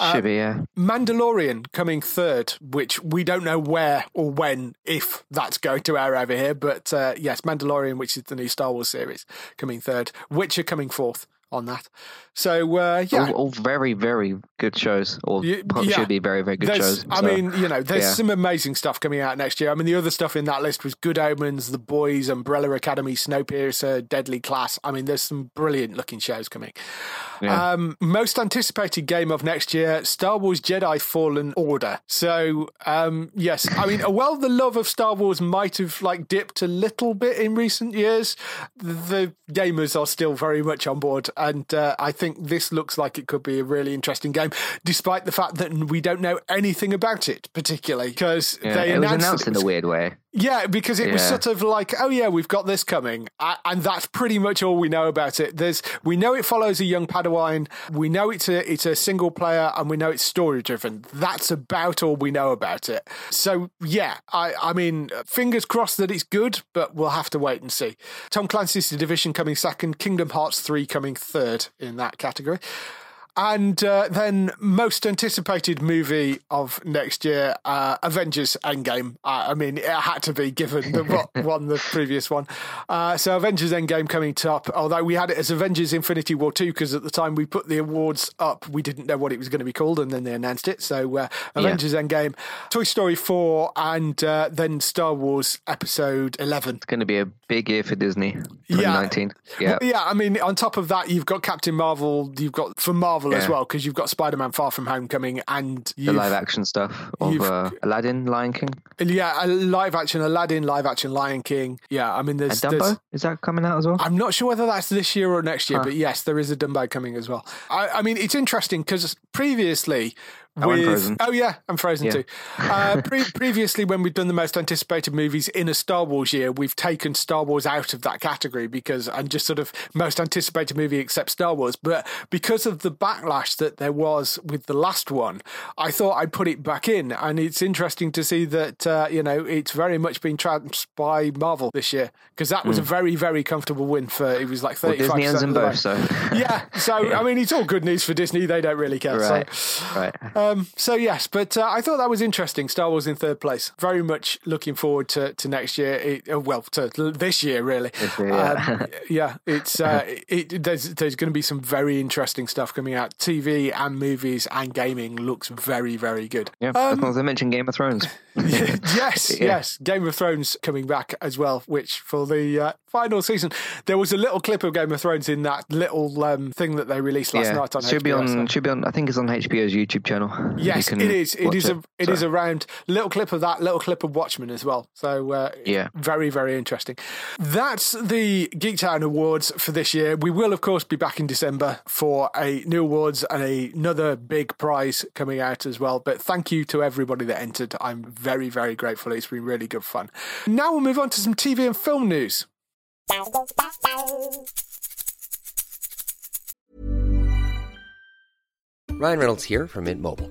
Mandalorian coming third, which we don't know where or when, if that's going to air over here. But yes, Mandalorian, which is the new Star Wars series, coming third. Witcher coming fourth on that. So, All very, very good shows, or should be very, very good shows. There's some amazing stuff coming out next year. I mean, the other stuff in that list was Good Omens, The Boys, Umbrella Academy, Snowpiercer, Deadly Class. I mean, there's some brilliant looking shows coming. Yeah. Most anticipated game of next year, Star Wars Jedi Fallen Order. So, yes, I mean, while the love of Star Wars might have dipped a little bit in recent years, the gamers are still very much on board. And I think this looks like it could be a really interesting game, despite the fact that we don't know anything about it particularly, because they announced it in a weird way. Yeah, because it was sort of we've got this coming, and that's pretty much all we know about it. We know it follows a young Padawan, we know it's a single player, and we know it's story driven. That's about all we know about it. So I mean, fingers crossed that it's good, but we'll have to wait and see. Tom Clancy's The Division coming second, Kingdom Hearts 3 coming third in that category. And then most anticipated movie of next year, Avengers Endgame. I mean, it had to be given that won the previous one. So Avengers Endgame coming top, although we had it as Avengers Infinity War 2 because at the time we put the awards up, we didn't know what it was going to be called, and then they announced it. So Avengers Endgame, Toy Story 4, and then Star Wars Episode 11. It's going to be a big year for Disney, 2019. Yeah. Well, I mean, on top of that, you've got Captain Marvel, you've got for Marvel, as well, because you've got Spider-Man Far From Home coming, and the live action stuff of Aladdin, Lion King. Yeah, live action Aladdin, live action Lion King. Yeah, I mean, there's Dumbo. Is that coming out as well? I'm not sure whether that's this year or next year, but yes, there is a Dumbo coming as well. I mean, it's interesting because previously. I'm Frozen too. Previously, when we've done the most anticipated movies in a Star Wars year, we've taken Star Wars out of that category and just sort of most anticipated movie except Star Wars. But because of the backlash that there was with the last one, I thought I'd put it back in. And it's interesting to see that, it's very much been trounced by Marvel this year, because that was a very, very comfortable win for, it was 35%. Disney owns them both, so. I mean, it's all good news for Disney. They don't really care. Right. So yes, but I thought that was interesting. Star Wars in third place. Very much looking forward to next year. To this year, really. There's going to be some very interesting stuff coming out. TV and movies and gaming looks very, very good. Yeah, as long as I mentioned Game of Thrones. Yes. Game of Thrones coming back as well, which for the final season, there was a little clip of Game of Thrones in that little thing that they released last night on HBO. Should be on. I think it's on HBO's YouTube channel. Yes, it is. It is around little clip of that, little clip of Watchmen as well. So very, very interesting. That's the Geektown Awards for this year. We will, of course, be back in December for a new awards and another big prize coming out as well. But thank you to everybody that entered. I'm very, very grateful. It's been really good fun. Now we'll move on to some TV and film news. Ryan Reynolds here from Mint Mobile.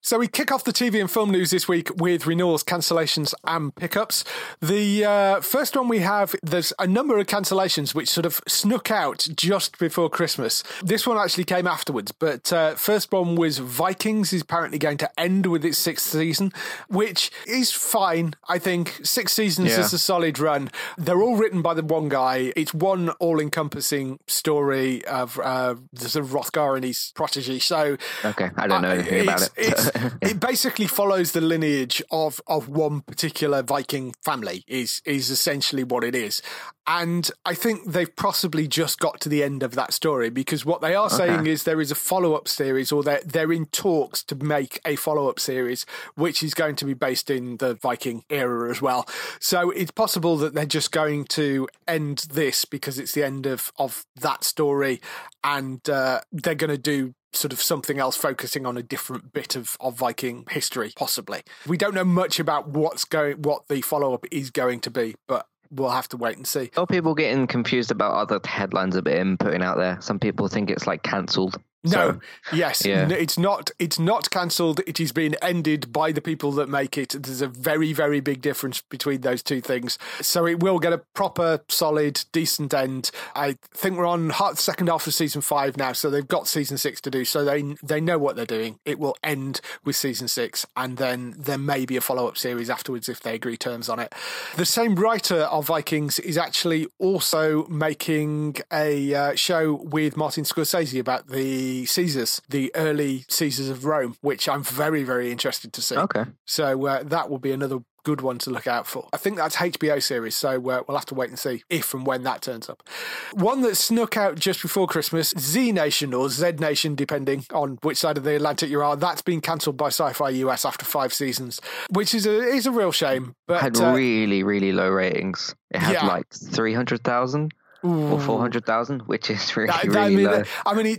So we kick off the TV and film news this week with renewals, cancellations and pickups. The first one we have, there's a number of cancellations which sort of snuck out just before Christmas. This one actually came afterwards, but first one was Vikings is apparently going to end with its sixth season, which is fine, I think. 6 seasons is a solid run. They're all written by the one guy. It's one all-encompassing story of the sort of Hrothgar and his protégé. So, okay, I don't know anything about it. It basically follows the lineage of one particular Viking family is essentially what it is. And I think they've possibly just got to the end of that story, because what they are saying is there is a follow-up series, or they're in talks to make a follow-up series, which is going to be based in the Viking era as well. So it's possible that they're just going to end this because it's the end of that story, and they're going to do sort of something else focusing on a different bit of Viking history, possibly. We don't know much about what the follow-up is going to be, but we'll have to wait and see. Are people getting confused about other headlines that I'm putting out there? Some people think it's like cancelled. No, so, yes, yeah. It's not cancelled. It is being ended by the people that make it. There's a very, very big difference between those two things. So it will get a proper, solid, decent end. I think we're on the second half of season 5 now, so they've got season 6 to do. So they know what they're doing. It will end with season 6, and then there may be a follow-up series afterwards if they agree terms on it. The same writer of Vikings is actually also making a show with Martin Scorsese about the early Caesars of Rome, which I'm very, very interested to see. Okay. So that will be another good one to look out for. I think that's HBO series, so we'll have to wait and see if and when that turns up. One that snuck out just before Christmas, Z Nation or Z Nation, depending on which side of the Atlantic you are, that's been cancelled by Sci-Fi US after 5 seasons, which is a real shame. But had really, really low ratings. It had like 300,000. Ooh. Or 400,000, which is really low. I mean, you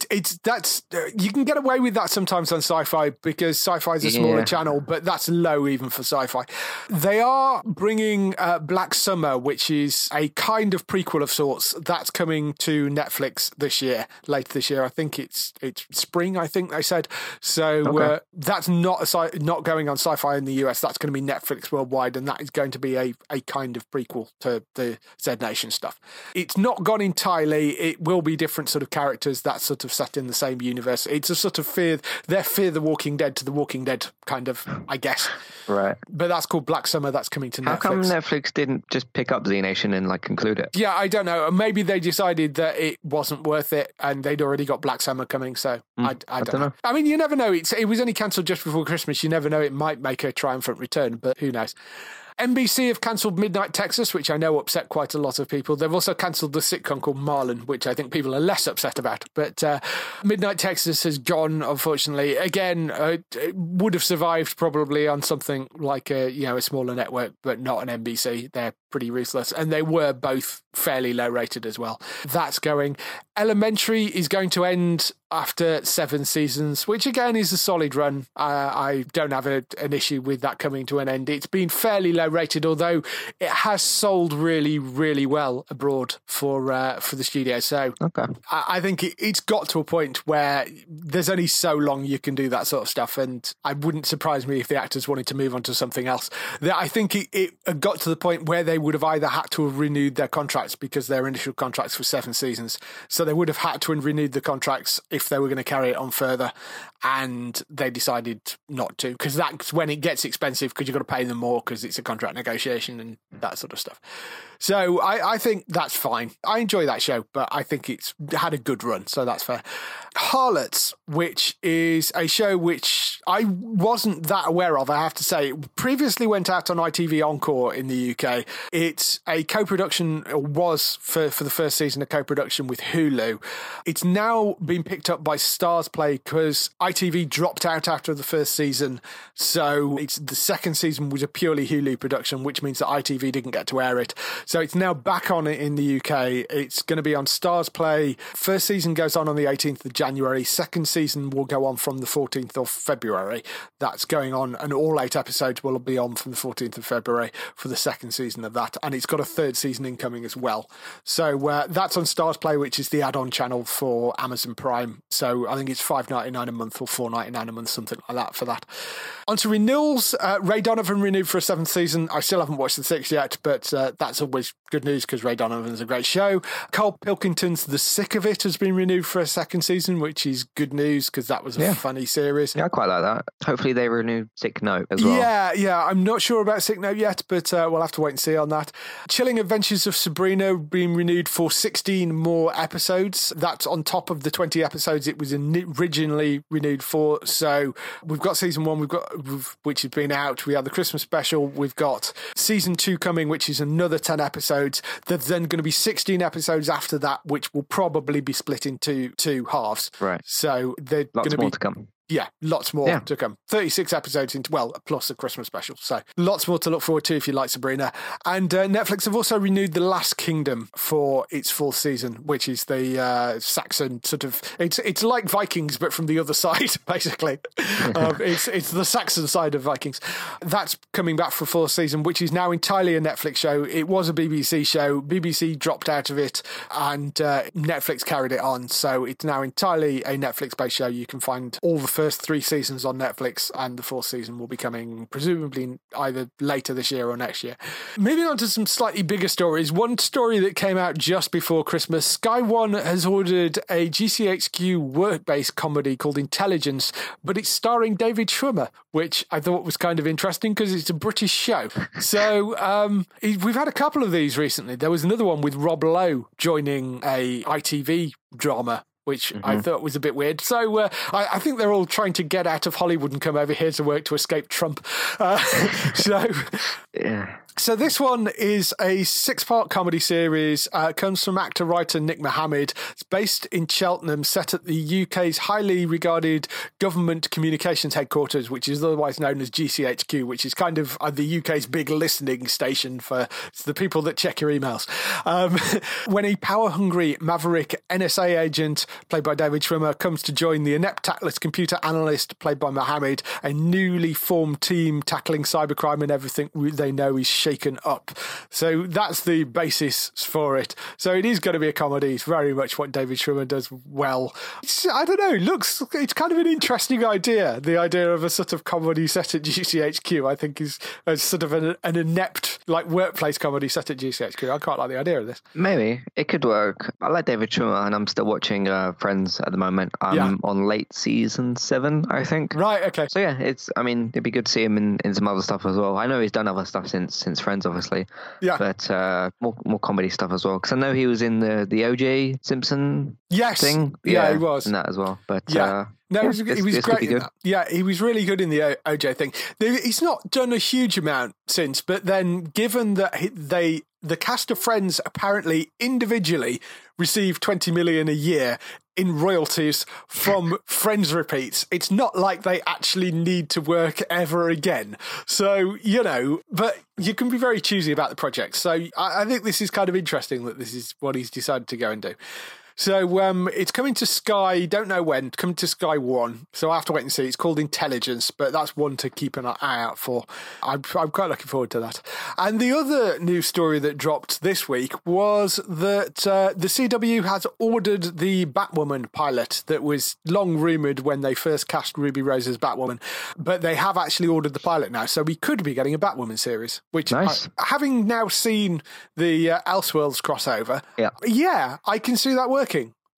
can get away with that sometimes on Sci-Fi because Sci-Fi is a smaller channel, but that's low even for Sci-Fi. They are bringing Black Summer, which is a kind of prequel of sorts. That's coming to Netflix this year, later this year. I think it's spring, I think they said. So that's not going on Sci-Fi in the US. That's going to be Netflix worldwide, and that is going to be a kind of prequel to the Z Nation stuff. It's not gone entirely. It will be different sort of characters that sort of set in the same universe. It's a sort of Fear the Walking Dead to the Walking Dead kind of, I guess. Right. But that's called Black Summer. That's coming to Netflix. How come Netflix didn't just pick up Z Nation and like conclude it? Yeah, I don't know. Maybe they decided that it wasn't worth it and they'd already got Black Summer coming. So I don't know. I mean, you never know. It was only cancelled just before Christmas. You never know. It might make a triumphant return, but who knows? NBC have cancelled Midnight Texas, which I know upset quite a lot of people. They've also cancelled the sitcom called Marlon, which I think people are less upset about. But Midnight Texas has gone, unfortunately. Again, it would have survived probably on something like a smaller network, but not an NBC. They're pretty ruthless, and they were both fairly low rated as well. That's going. Elementary is going to end after 7 seasons, which again is a solid run. I don't have an issue with that coming to an end. It's been fairly low rated, although it has sold really, really well abroad for the studio. So okay. I think it's got to a point where there's only so long you can do that sort of stuff, and I wouldn't surprise me if the actors wanted to move on to something else. I think it got to the point where they would have either had to have renewed their contracts, because their initial contracts were 7 seasons, so they would have had to have renewed the contracts if they were going to carry it on further, and they decided not to, because that's when it gets expensive, because you've got to pay them more because it's a contract negotiation and that sort of stuff. So I think that's fine. I enjoy that show, but I think it's had a good run, so that's fair. Harlots, which is a show which I wasn't that aware of, I have to say. It previously went out on ITV Encore in the UK. It's a co-production, or was for the first season, a co-production with Hulu. It's now been picked up by Stars Play because ITV dropped out after the first season, so it's the second season was a purely Hulu production, which means that ITV didn't get to air it. So it's now back on it in the UK. It's going to be on Stars Play. First season goes on the 18th of January. Second season will go on from the 14th of February. That's going on, and all 8 episodes will be on from the 14th of February for the second season of that. And it's got a third season incoming as well. So that's on Stars Play, which is the add-on channel for Amazon Prime. So I think it's $5.99 a month or $4.99 a month, something like that for that. On to renewals. Ray Donovan renewed for a 7th season. I still haven't watched the 6th yet, but that's always good news because Ray Donovan's a great show. Cole Pilkington's The Sick of It has been renewed for a 2nd season, which is good news because that was a funny series. Yeah, I quite like that. Hopefully they renew Sick Note as well. Yeah. I'm not sure about Sick Note yet, but we'll have to wait and see on that. Chilling Adventures of Sabrina being renewed for 16 more episodes. That's on top of the 20 episodes it was originally renewed for. So we've got season 1, which has been out. We have the Christmas special. We've got season 2 coming, which is another 10 episodes. There's then going to be 16 episodes after that, which will probably be split into 2 halves. Right. So they're going to be... Lots more to come. Yeah, lots more to come. 36 episodes into, well, plus a Christmas special. So lots more to look forward to if you like Sabrina. And Netflix have also renewed The Last Kingdom for its 4th season, which is the Saxon sort of... It's like Vikings, but from the other side, basically. It's the Saxon side of Vikings. That's coming back for 4th season, which is now entirely a Netflix show. It was a BBC show. BBC dropped out of it, and Netflix carried it on. So it's now entirely a Netflix-based show. You can find all the first 3 seasons on Netflix, and the 4th season will be coming presumably either later this year or next year. Moving on to some slightly bigger stories. One story that came out just before Christmas, Sky One has ordered a GCHQ work-based comedy called Intelligence, but it's starring David Schwimmer, which I thought was kind of interesting because it's a British show. So we've had a couple of these recently. There was another one with Rob Lowe joining a ITV drama, which I thought was a bit weird. So I think they're all trying to get out of Hollywood and come over here to work to escape Trump. So this one is a 6-part comedy series, comes from actor-writer Nick Mohammed. It's based in Cheltenham, set at the UK's highly regarded government communications headquarters, which is otherwise known as GCHQ, which is kind of the UK's big listening station for the people that check your emails. When a power-hungry maverick NSA agent, played by David Schwimmer, comes to join the inept, tactless computer analyst, played by Mohammed, a newly formed team tackling cybercrime and everything they know is shaken up. So that's the basis for it. So it is going to be a comedy. It's very much what David Schwimmer does well. It's kind of an interesting idea. The idea of a sort of comedy set at GCHQ, I think, is a sort of an inept, like, workplace comedy set at GCHQ. I quite like the idea of this. Maybe it could work. I like David Schwimmer, and I'm still watching Friends at the moment. I'm on late season 7, I think. Right. Okay. So yeah, it'd be good to see him in some other stuff as well. I know he's done other stuff since Friends, obviously, but more comedy stuff as well, because I know he was in the OJ Simpson thing. He was in that as well, but no, he was great. He was really good in the OJ thing. He's not done a huge amount since, but then given that the cast of Friends apparently individually received $20 million a year, in royalties from Friends repeats. It's not like they actually need to work ever again. So, you know, but you can be very choosy about the project. So I think this is kind of interesting that this is what he's decided to go and do. So it's coming to Sky, don't know when, coming to Sky One. So I have to wait and see. It's called Intelligence, but that's one to keep an eye out for. I'm quite looking forward to that. And the other news story that dropped this week was that the CW has ordered the Batwoman pilot that was long rumoured when they first cast Ruby Rose as Batwoman, but they have actually ordered the pilot now. So we could be getting a Batwoman series, which nice. Having now seen the Elseworlds crossover, yeah, I can see that working.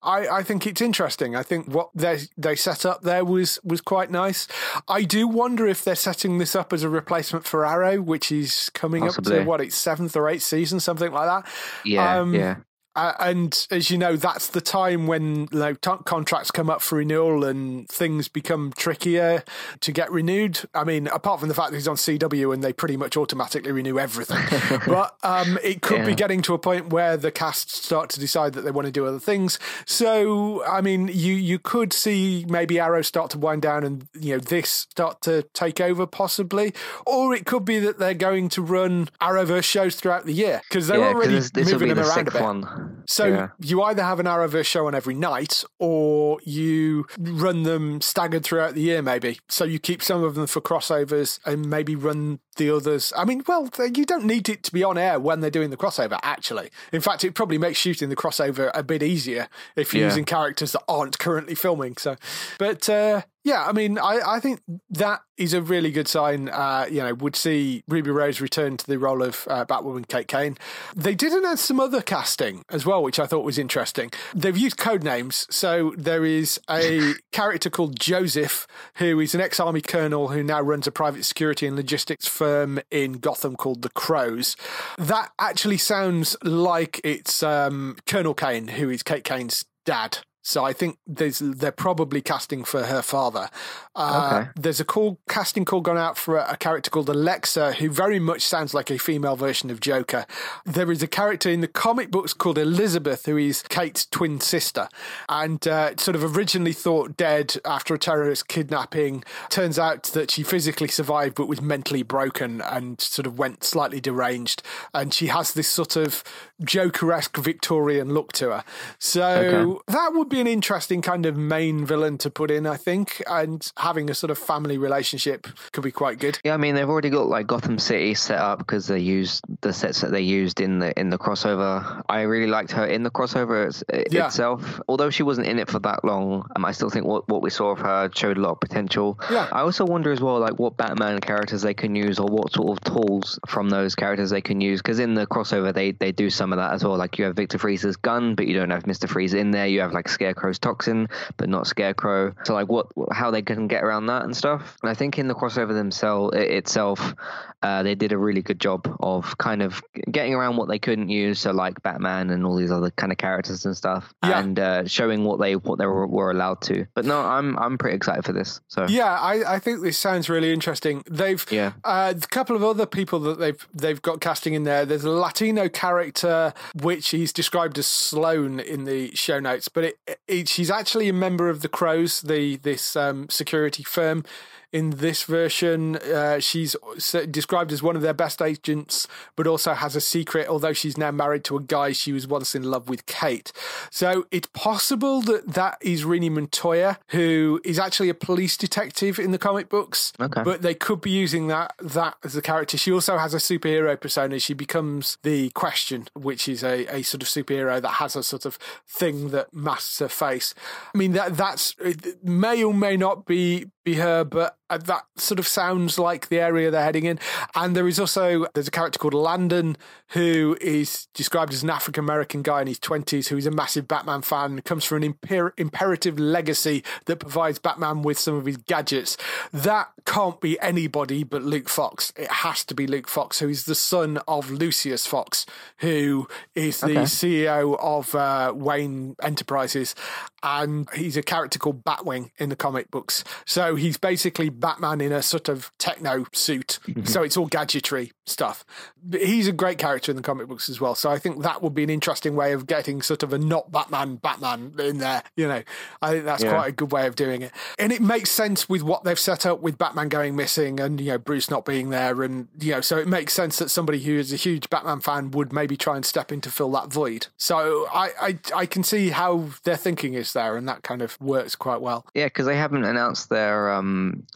I think it's interesting. I think what they set up there was quite nice. I do wonder if they're setting this up as a replacement for Arrow, which is coming possibly up to, what, its 7th or 8th season, something like that. Yeah. And as you know, that's the time when contracts come up for renewal and things become trickier to get renewed. I mean, apart from the fact that he's on CW and they pretty much automatically renew everything. But it could be getting to a point where the casts start to decide that they want to do other things. So, I mean, you could see maybe Arrow start to wind down and, you know, this start to take over possibly. Or it could be that they're going to run Arrowverse shows throughout the year because they're already moving them around a bit. So you either have an Arrowverse show on every night or you run them staggered throughout the year maybe. So you keep some of them for crossovers and maybe run the others. I mean, well, you don't need it to be on air when they're doing the crossover, actually. In fact, it probably makes shooting the crossover a bit easier if you're using characters that aren't currently filming. So, but... yeah, I mean, I think that is a really good sign. You know, would see Ruby Rose return to the role of Batwoman Kate Kane. They did announce some other casting as well, which I thought was interesting. They've used code names. So there is a character called Joseph, who is an ex-army colonel who now runs a private security and logistics firm in Gotham called The Crows. That actually sounds like it's Colonel Kane, who is Kate Kane's dad. So I think they're probably casting for her father. Okay. There's a casting call gone out for a character called Alexa, who very much sounds like a female version of Joker. There is a character in the comic books called Elizabeth, who is Kate's twin sister, and sort of originally thought dead after a terrorist kidnapping. Turns out that she physically survived but was mentally broken and sort of went slightly deranged. And she has this sort of Joker-esque Victorian look to her. So that would be an interesting kind of main villain to put in, I think, and having a sort of family relationship could be quite good. Yeah, I mean, they've already got like Gotham City set up because they used the sets that they used in the crossover. I really liked her in the crossover itself, although she wasn't in it for that long. I still think what we saw of her showed a lot of potential. Yeah. I also wonder as well, like, what Batman characters they can use or what sort of tools from those characters they can use, because in the crossover they do some of that as well. Like, you have Victor Freeze's gun, but you don't have Mr. Freeze in there. You have like Scarecrow's toxin, but not Scarecrow. So like how they can get around that and stuff. And I think in the crossover itself, they did a really good job of kind of getting around what they couldn't use. So like Batman and all these other kind of characters and stuff, and showing what they were allowed to. But no, I'm pretty excited for this. So yeah, I think this sounds really interesting. They've a couple of other people that they've got casting in there. There's a Latino character which he's described as Sloane in the show notes, but she's actually a member of the Crows, this security firm. In this version, she's described as one of their best agents, but also has a secret, although she's now married to a guy she was once in love with, Kate. So it's possible that is Rini Montoya, who is actually a police detective in the comic books, but they could be using that as a character. She also has a superhero persona. She becomes the Question, which is a sort of superhero that has a sort of thing that masks her face. I mean, that's it may or may not be her, but that sort of sounds like the area they're heading in. And there's a character called Landon, who is described as an African-American guy in his 20s, who is a massive Batman fan, comes from an imperative legacy that provides Batman with some of his gadgets. That can't be anybody but Luke Fox. It has to be Luke Fox, who is the son of Lucius Fox, who is the CEO of Wayne Enterprises. And he's a character called Batwing in the comic books. So he's basically Batman in a sort of techno suit. So it's all gadgetry stuff. But he's a great character in the comic books as well. So I think that would be an interesting way of getting sort of a not Batman in there. You know, I think that's quite a good way of doing it. And it makes sense with what they've set up with Batman going missing and, you know, Bruce not being there. And, you know, so it makes sense that somebody who is a huge Batman fan would maybe try and step in to fill that void. So I can see how their thinking is there, and that kind of works quite well. Yeah, because they haven't announced their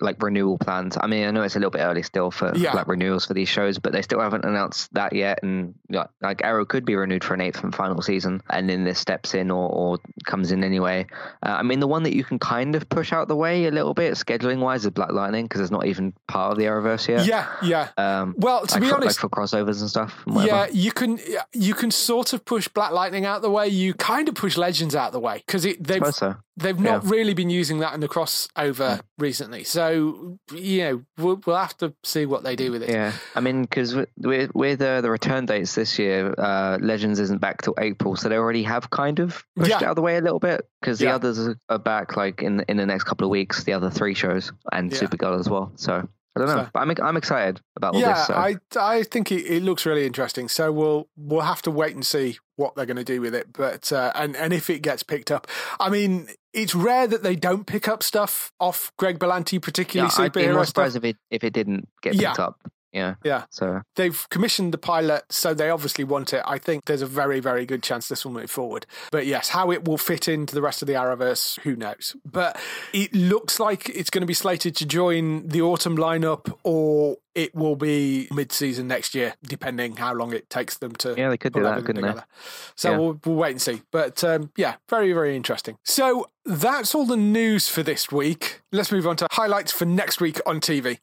like renewal plans. I mean, I know it's a little bit early still for like renewals for these shows, but they still haven't announced that yet. And like Arrow could be renewed for an 8th and final season, and then this steps in or comes in anyway. I mean, the one that you can kind of push out the way a little bit scheduling wise is Black Lightning, because it's not even part of the Arrowverse yet. Yeah. Well, to like be honest, like for crossovers and stuff. And yeah, you can sort of push Black Lightning out the way. You kind of push Legends out the way because they've not really been using that in the crossover recently. So, you know, we'll have to see what they do with it. Yeah, I mean, because with the return dates this year, Legends isn't back till April, so they already have kind of pushed it out of the way a little bit, because the others are back like in the next couple of weeks, the other 3 shows and Supergirl as well. So I don't know, but I'm excited about all this. So. I think it looks really interesting. So we'll have to wait and see what they're going to do with it, but and if it gets picked up. I mean, it's rare that they don't pick up stuff off Greg Berlanti, particularly superhero stuff. I'd be more surprised if it didn't get picked up. Yeah. So they've commissioned the pilot, so they obviously want it. I think there's a very, very good chance this will move forward. But yes, how it will fit into the rest of the Arrowverse, who knows? But it looks like it's going to be slated to join the autumn lineup, or it will be mid-season next year, depending how long it takes them to. Yeah, they could do that, couldn't they? So we'll wait and see. But very, very interesting. So that's all the news for this week. Let's move on to highlights for next week on TV.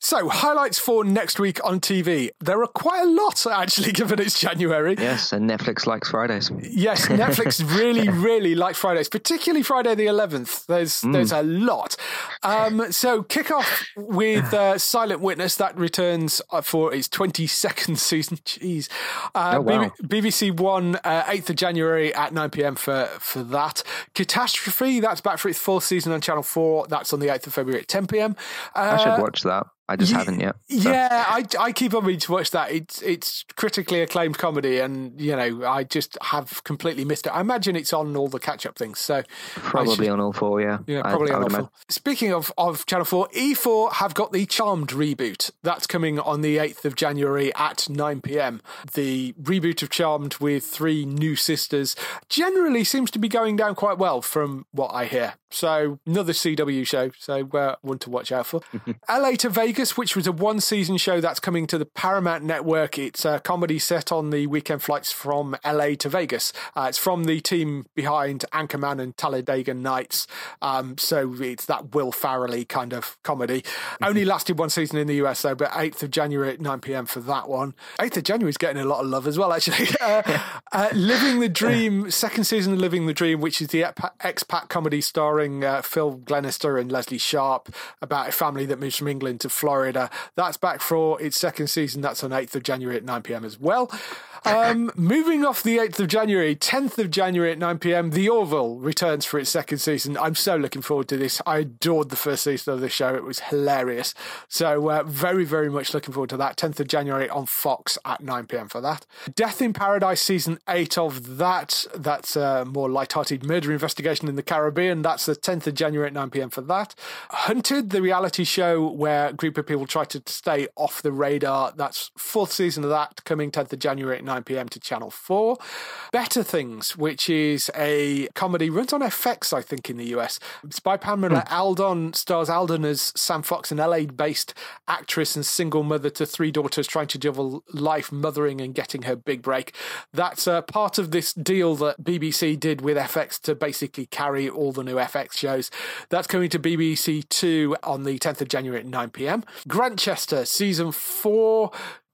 So, highlights for next week on TV. There are quite a lot, actually, given it's January. Yes, and Netflix likes Fridays. Yes, Netflix really, really likes Fridays, particularly Friday the 11th. There's a lot. So, kick off with Silent Witness. That returns for its 22nd season. Jeez. Wow. BBC One, 8th of January at 9 p.m. for that. Catastrophe, that's back for its 4th season on Channel 4. That's on the 8th of February at 10 p.m. I should watch that. I just haven't yet. So. Yeah, I keep on meaning to watch that. It's critically acclaimed comedy, and you know, I just have completely missed it. I imagine it's on all the catch-up things. So probably on all 4, yeah. Yeah, probably on all 4. Speaking of Channel 4, E4 have got the Charmed reboot. That's coming on the 8th of January at 9 p.m. The reboot of Charmed with 3 new sisters generally seems to be going down quite well, from what I hear. So another CW show. So one to watch out for. LA to Vegas, which was a 1-season show that's coming to the Paramount Network. It's a comedy set on the weekend flights from LA to Vegas. It's from the team behind Anchorman and Talladega Nights. So it's that Will Farrelly kind of comedy. Only lasted 1 season in the US though, but 8th of January at 9 p.m. for that one. 8th of January is getting a lot of love as well, actually. Living the Dream, 2nd season of Living the Dream, which is the expat comedy starring Phil Glenister and Leslie Sharp about a family that moves from England to Florida. That's back for its 2nd season. That's on 8th of January at 9 p.m. as well. Moving off the 8th of January, 10th of January at 9 p.m, The Orville returns for its 2nd season. I'm so looking forward to this. I adored the 1st season of the show. It was hilarious. So very, very much looking forward to that. 10th of January on Fox at 9 p.m. for that. Death in Paradise season 8 of that. That's a more lighthearted murder investigation in the Caribbean. That's the 10th of January at 9 p.m. for that. Hunted, the reality show where group of people try to stay off the radar. That's 4th season of that, coming 10th of January at 9 p.m. to Channel 4. Better Things, which is a comedy, runs on FX, I think, in the US. It's by Pamela Aldon, stars Aldon as Sam Fox, an LA-based actress and single mother to 3 daughters trying to juggle life, mothering and getting her big break. That's part of this deal that BBC did with FX to basically carry all the new FX shows. That's coming to BBC 2 on the 10th of January at 9 p.m. Grantchester, season 4.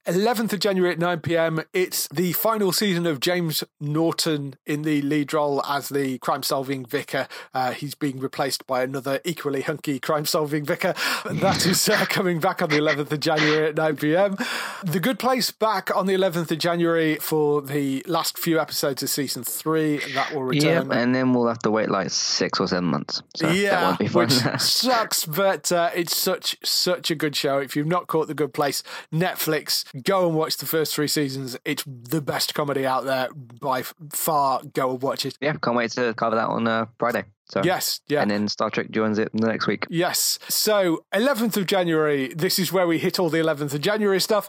11th of January at 9 p.m, it's the final season of James Norton in the lead role as the crime-solving vicar. He's being replaced by another equally hunky crime-solving vicar. That is coming back on the 11th of January at 9 p.m. The Good Place back on the 11th of January for the last few episodes of Season 3. That will return. Yeah, and then we'll have to wait like 6 or 7 months. So yeah, that won't be fun. Which sucks, but it's such a good show. If you've not caught The Good Place, Netflix, go and watch the first 3 seasons. It's the best comedy out there by far. Go and watch it. Yeah, can't wait to cover that on Friday. So, yes, yeah. And then Star Trek joins it the next week. Yes. So 11th of January, this is where we hit all the 11th of January stuff.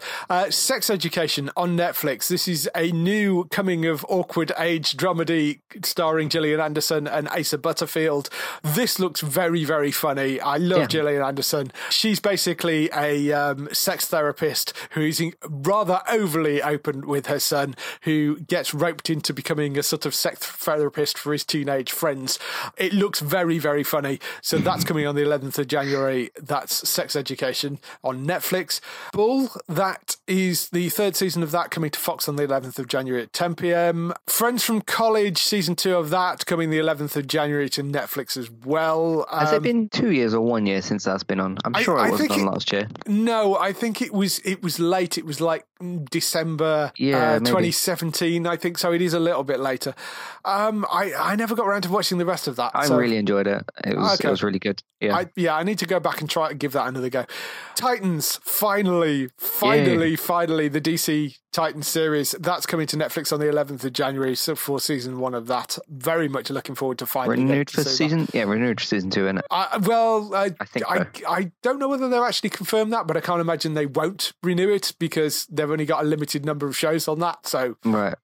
Sex Education on Netflix. This is a new coming of awkward age dramedy starring Gillian Anderson and Asa Butterfield. This looks very, very funny. I love Gillian Anderson. She's basically a sex therapist who is rather overly open with her son, who gets roped into becoming a sort of sex therapist for his teenage friends. It looks very, very funny. So that's coming on the 11th of January. That's Sex Education on Netflix. Bull, that is the third season of that, coming to Fox on the 11th of January at 10 p.m. Friends from College, season 2 of that, coming the 11th of January to Netflix as well. Has it been 2 years or 1 year since that's been on? I wasn't on last year. No, I think it was late. It was like December 2017, I think. So it is a little bit later. I never got around to watching the rest of that. I really enjoyed it. It was really good. Yeah. I need to go back and try and give that another go. Titans, finally, the DC Titans series. That's coming to Netflix on the 11th of January for season 1 of that. Very much looking forward to finding it. Renewed for season 2, isn't it? I don't know whether they've actually confirmed that, but I can't imagine they won't renew it because they've only got a limited number of shows on that. So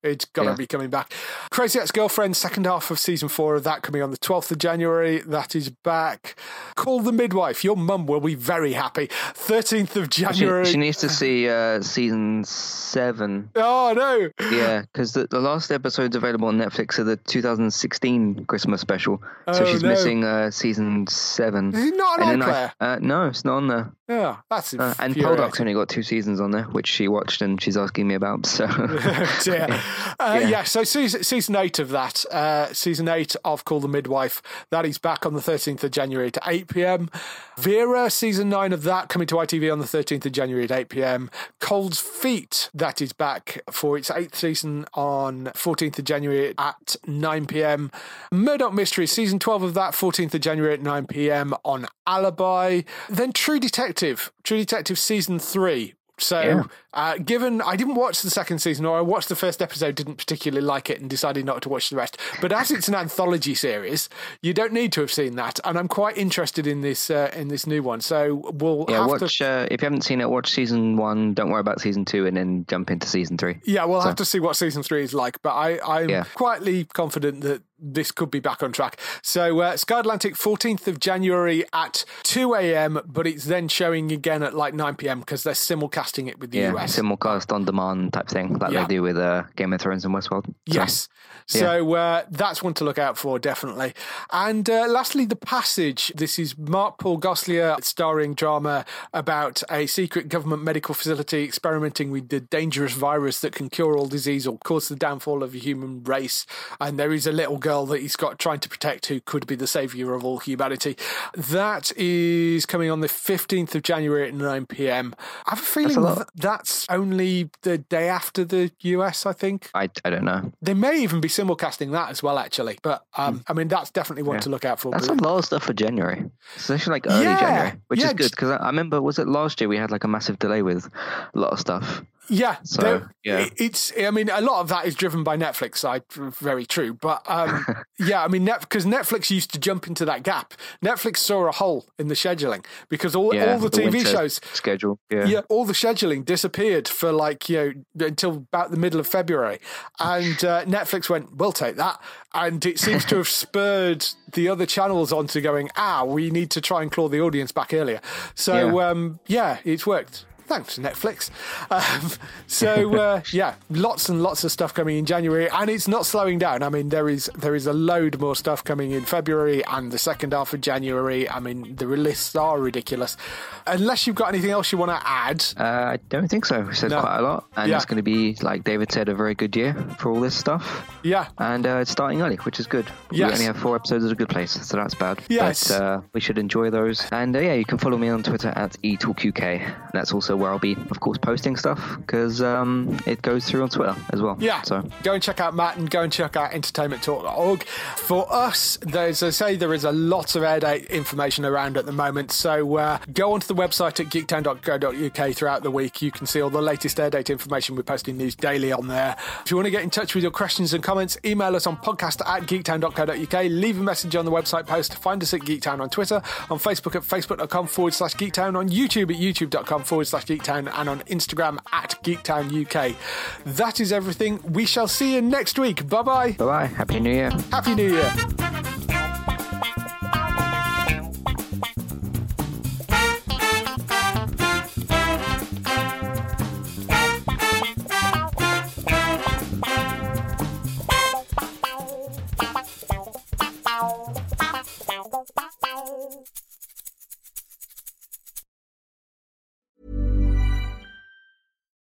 it's got to be coming back. Crazy Ex-Girlfriend, second half of season 4 of that, coming on the 12th of January. That is back. Call the Midwife. Your mum will be very happy. 13th of January. She needs to see season 7. Oh, no. Yeah, because the last episode's available on Netflix are the 2016 Christmas special. So she's missing season 7. Is it not on iPlayer? No, it's not on there. Yeah, that's and Poldark's only got 2 seasons on there, which she watched and she's asking me about. So so season 8 of that. Season 8 of Call the Midwife. That is back on the 13th of January to 8 p.m. Vera, season 9 of that, coming to ITV on the 13th of January at 8 p.m. Cold's Feet, that is back for its 8th season on 14th of January at 9 p.m. Murdoch Mysteries, season 12 of that, 14th of January at 9 p.m. on Alibi. Then True Detective season 3. So given I didn't watch the second season, or I watched the first episode, didn't particularly like it and decided not to watch the rest. But as it's an anthology series, you don't need to have seen that. And I'm quite interested in this new one. So we'll if you haven't seen it, watch season 1, don't worry about season 2, and then jump into season 3. Yeah, we'll have to see what season 3 is like. But I'm quietly confident that this could be back on track. So Sky Atlantic, 14th of January at 2 a.m, but it's then showing again at like 9 p.m. because they're simulcasting it with the US. Simulcast on demand type thing like they do with Game of Thrones and Westworld. So that's one to look out for, definitely. And lastly, The Passage. This is Mark Paul Gosselaar starring drama about a secret government medical facility experimenting with the dangerous virus that can cure all disease or cause the downfall of the human race. And there is a little girl that he's got trying to protect who could be the saviour of all humanity. That is coming on the 15th of January at 9 p.m. I have a feeling that's only the day after the US, I think. I don't know. They may even be simulcasting that as well, actually. But, I mean, that's definitely one to look out for. That's a lot of stuff for January. It's actually like early January, which is good because I remember, was it last year we had like a massive delay with a lot of stuff? Yeah, so, it's. I mean, a lot of that is driven by Netflix. Very true, but I mean, because Netflix used to jump into that gap. Netflix saw a hole in the scheduling because all the TV shows schedule, all the scheduling disappeared for like until about the middle of February, and Netflix went, "We'll take that," and it seems to have spurred the other channels onto going, "Ah, we need to try and claw the audience back earlier." So it's worked. thanks, Netflix. Yeah, lots and lots of stuff coming in January, and it's not slowing down. I mean, there is a load more stuff coming in February and the second half of January. I mean, the lists are ridiculous. Unless you've got anything else you want to add. I don't think so. We said quite a lot, and it's going to be, like David said, a very good year for all this stuff. Yeah. And it's starting early, which is good. Yes. We only have 4 episodes of The Good Place, so that's bad. Yes. But we should enjoy those. And you can follow me on Twitter at eTalkUK. That's also where I'll be, of course, posting stuff, because it goes through on Twitter as well. Yeah. So go and check out Matt and go and check out entertainmenttalk.org. For us, as I say, there is a lot of Airdate information around at the moment. So go onto the website at geektown.co.uk throughout the week. You can see all the latest Airdate information. We're posting news daily on there. If you want to get in touch with your questions and comments, email us on podcast@geektown.co.uk. Leave a message on the website post. Find us at Geektown on Twitter, on Facebook at facebook.com/Geektown, on YouTube at youtube.com/Geektown, and on Instagram at GeektownUK. That is everything. We shall see you next week. Bye-bye. Bye-bye. Happy New Year. Happy New Year.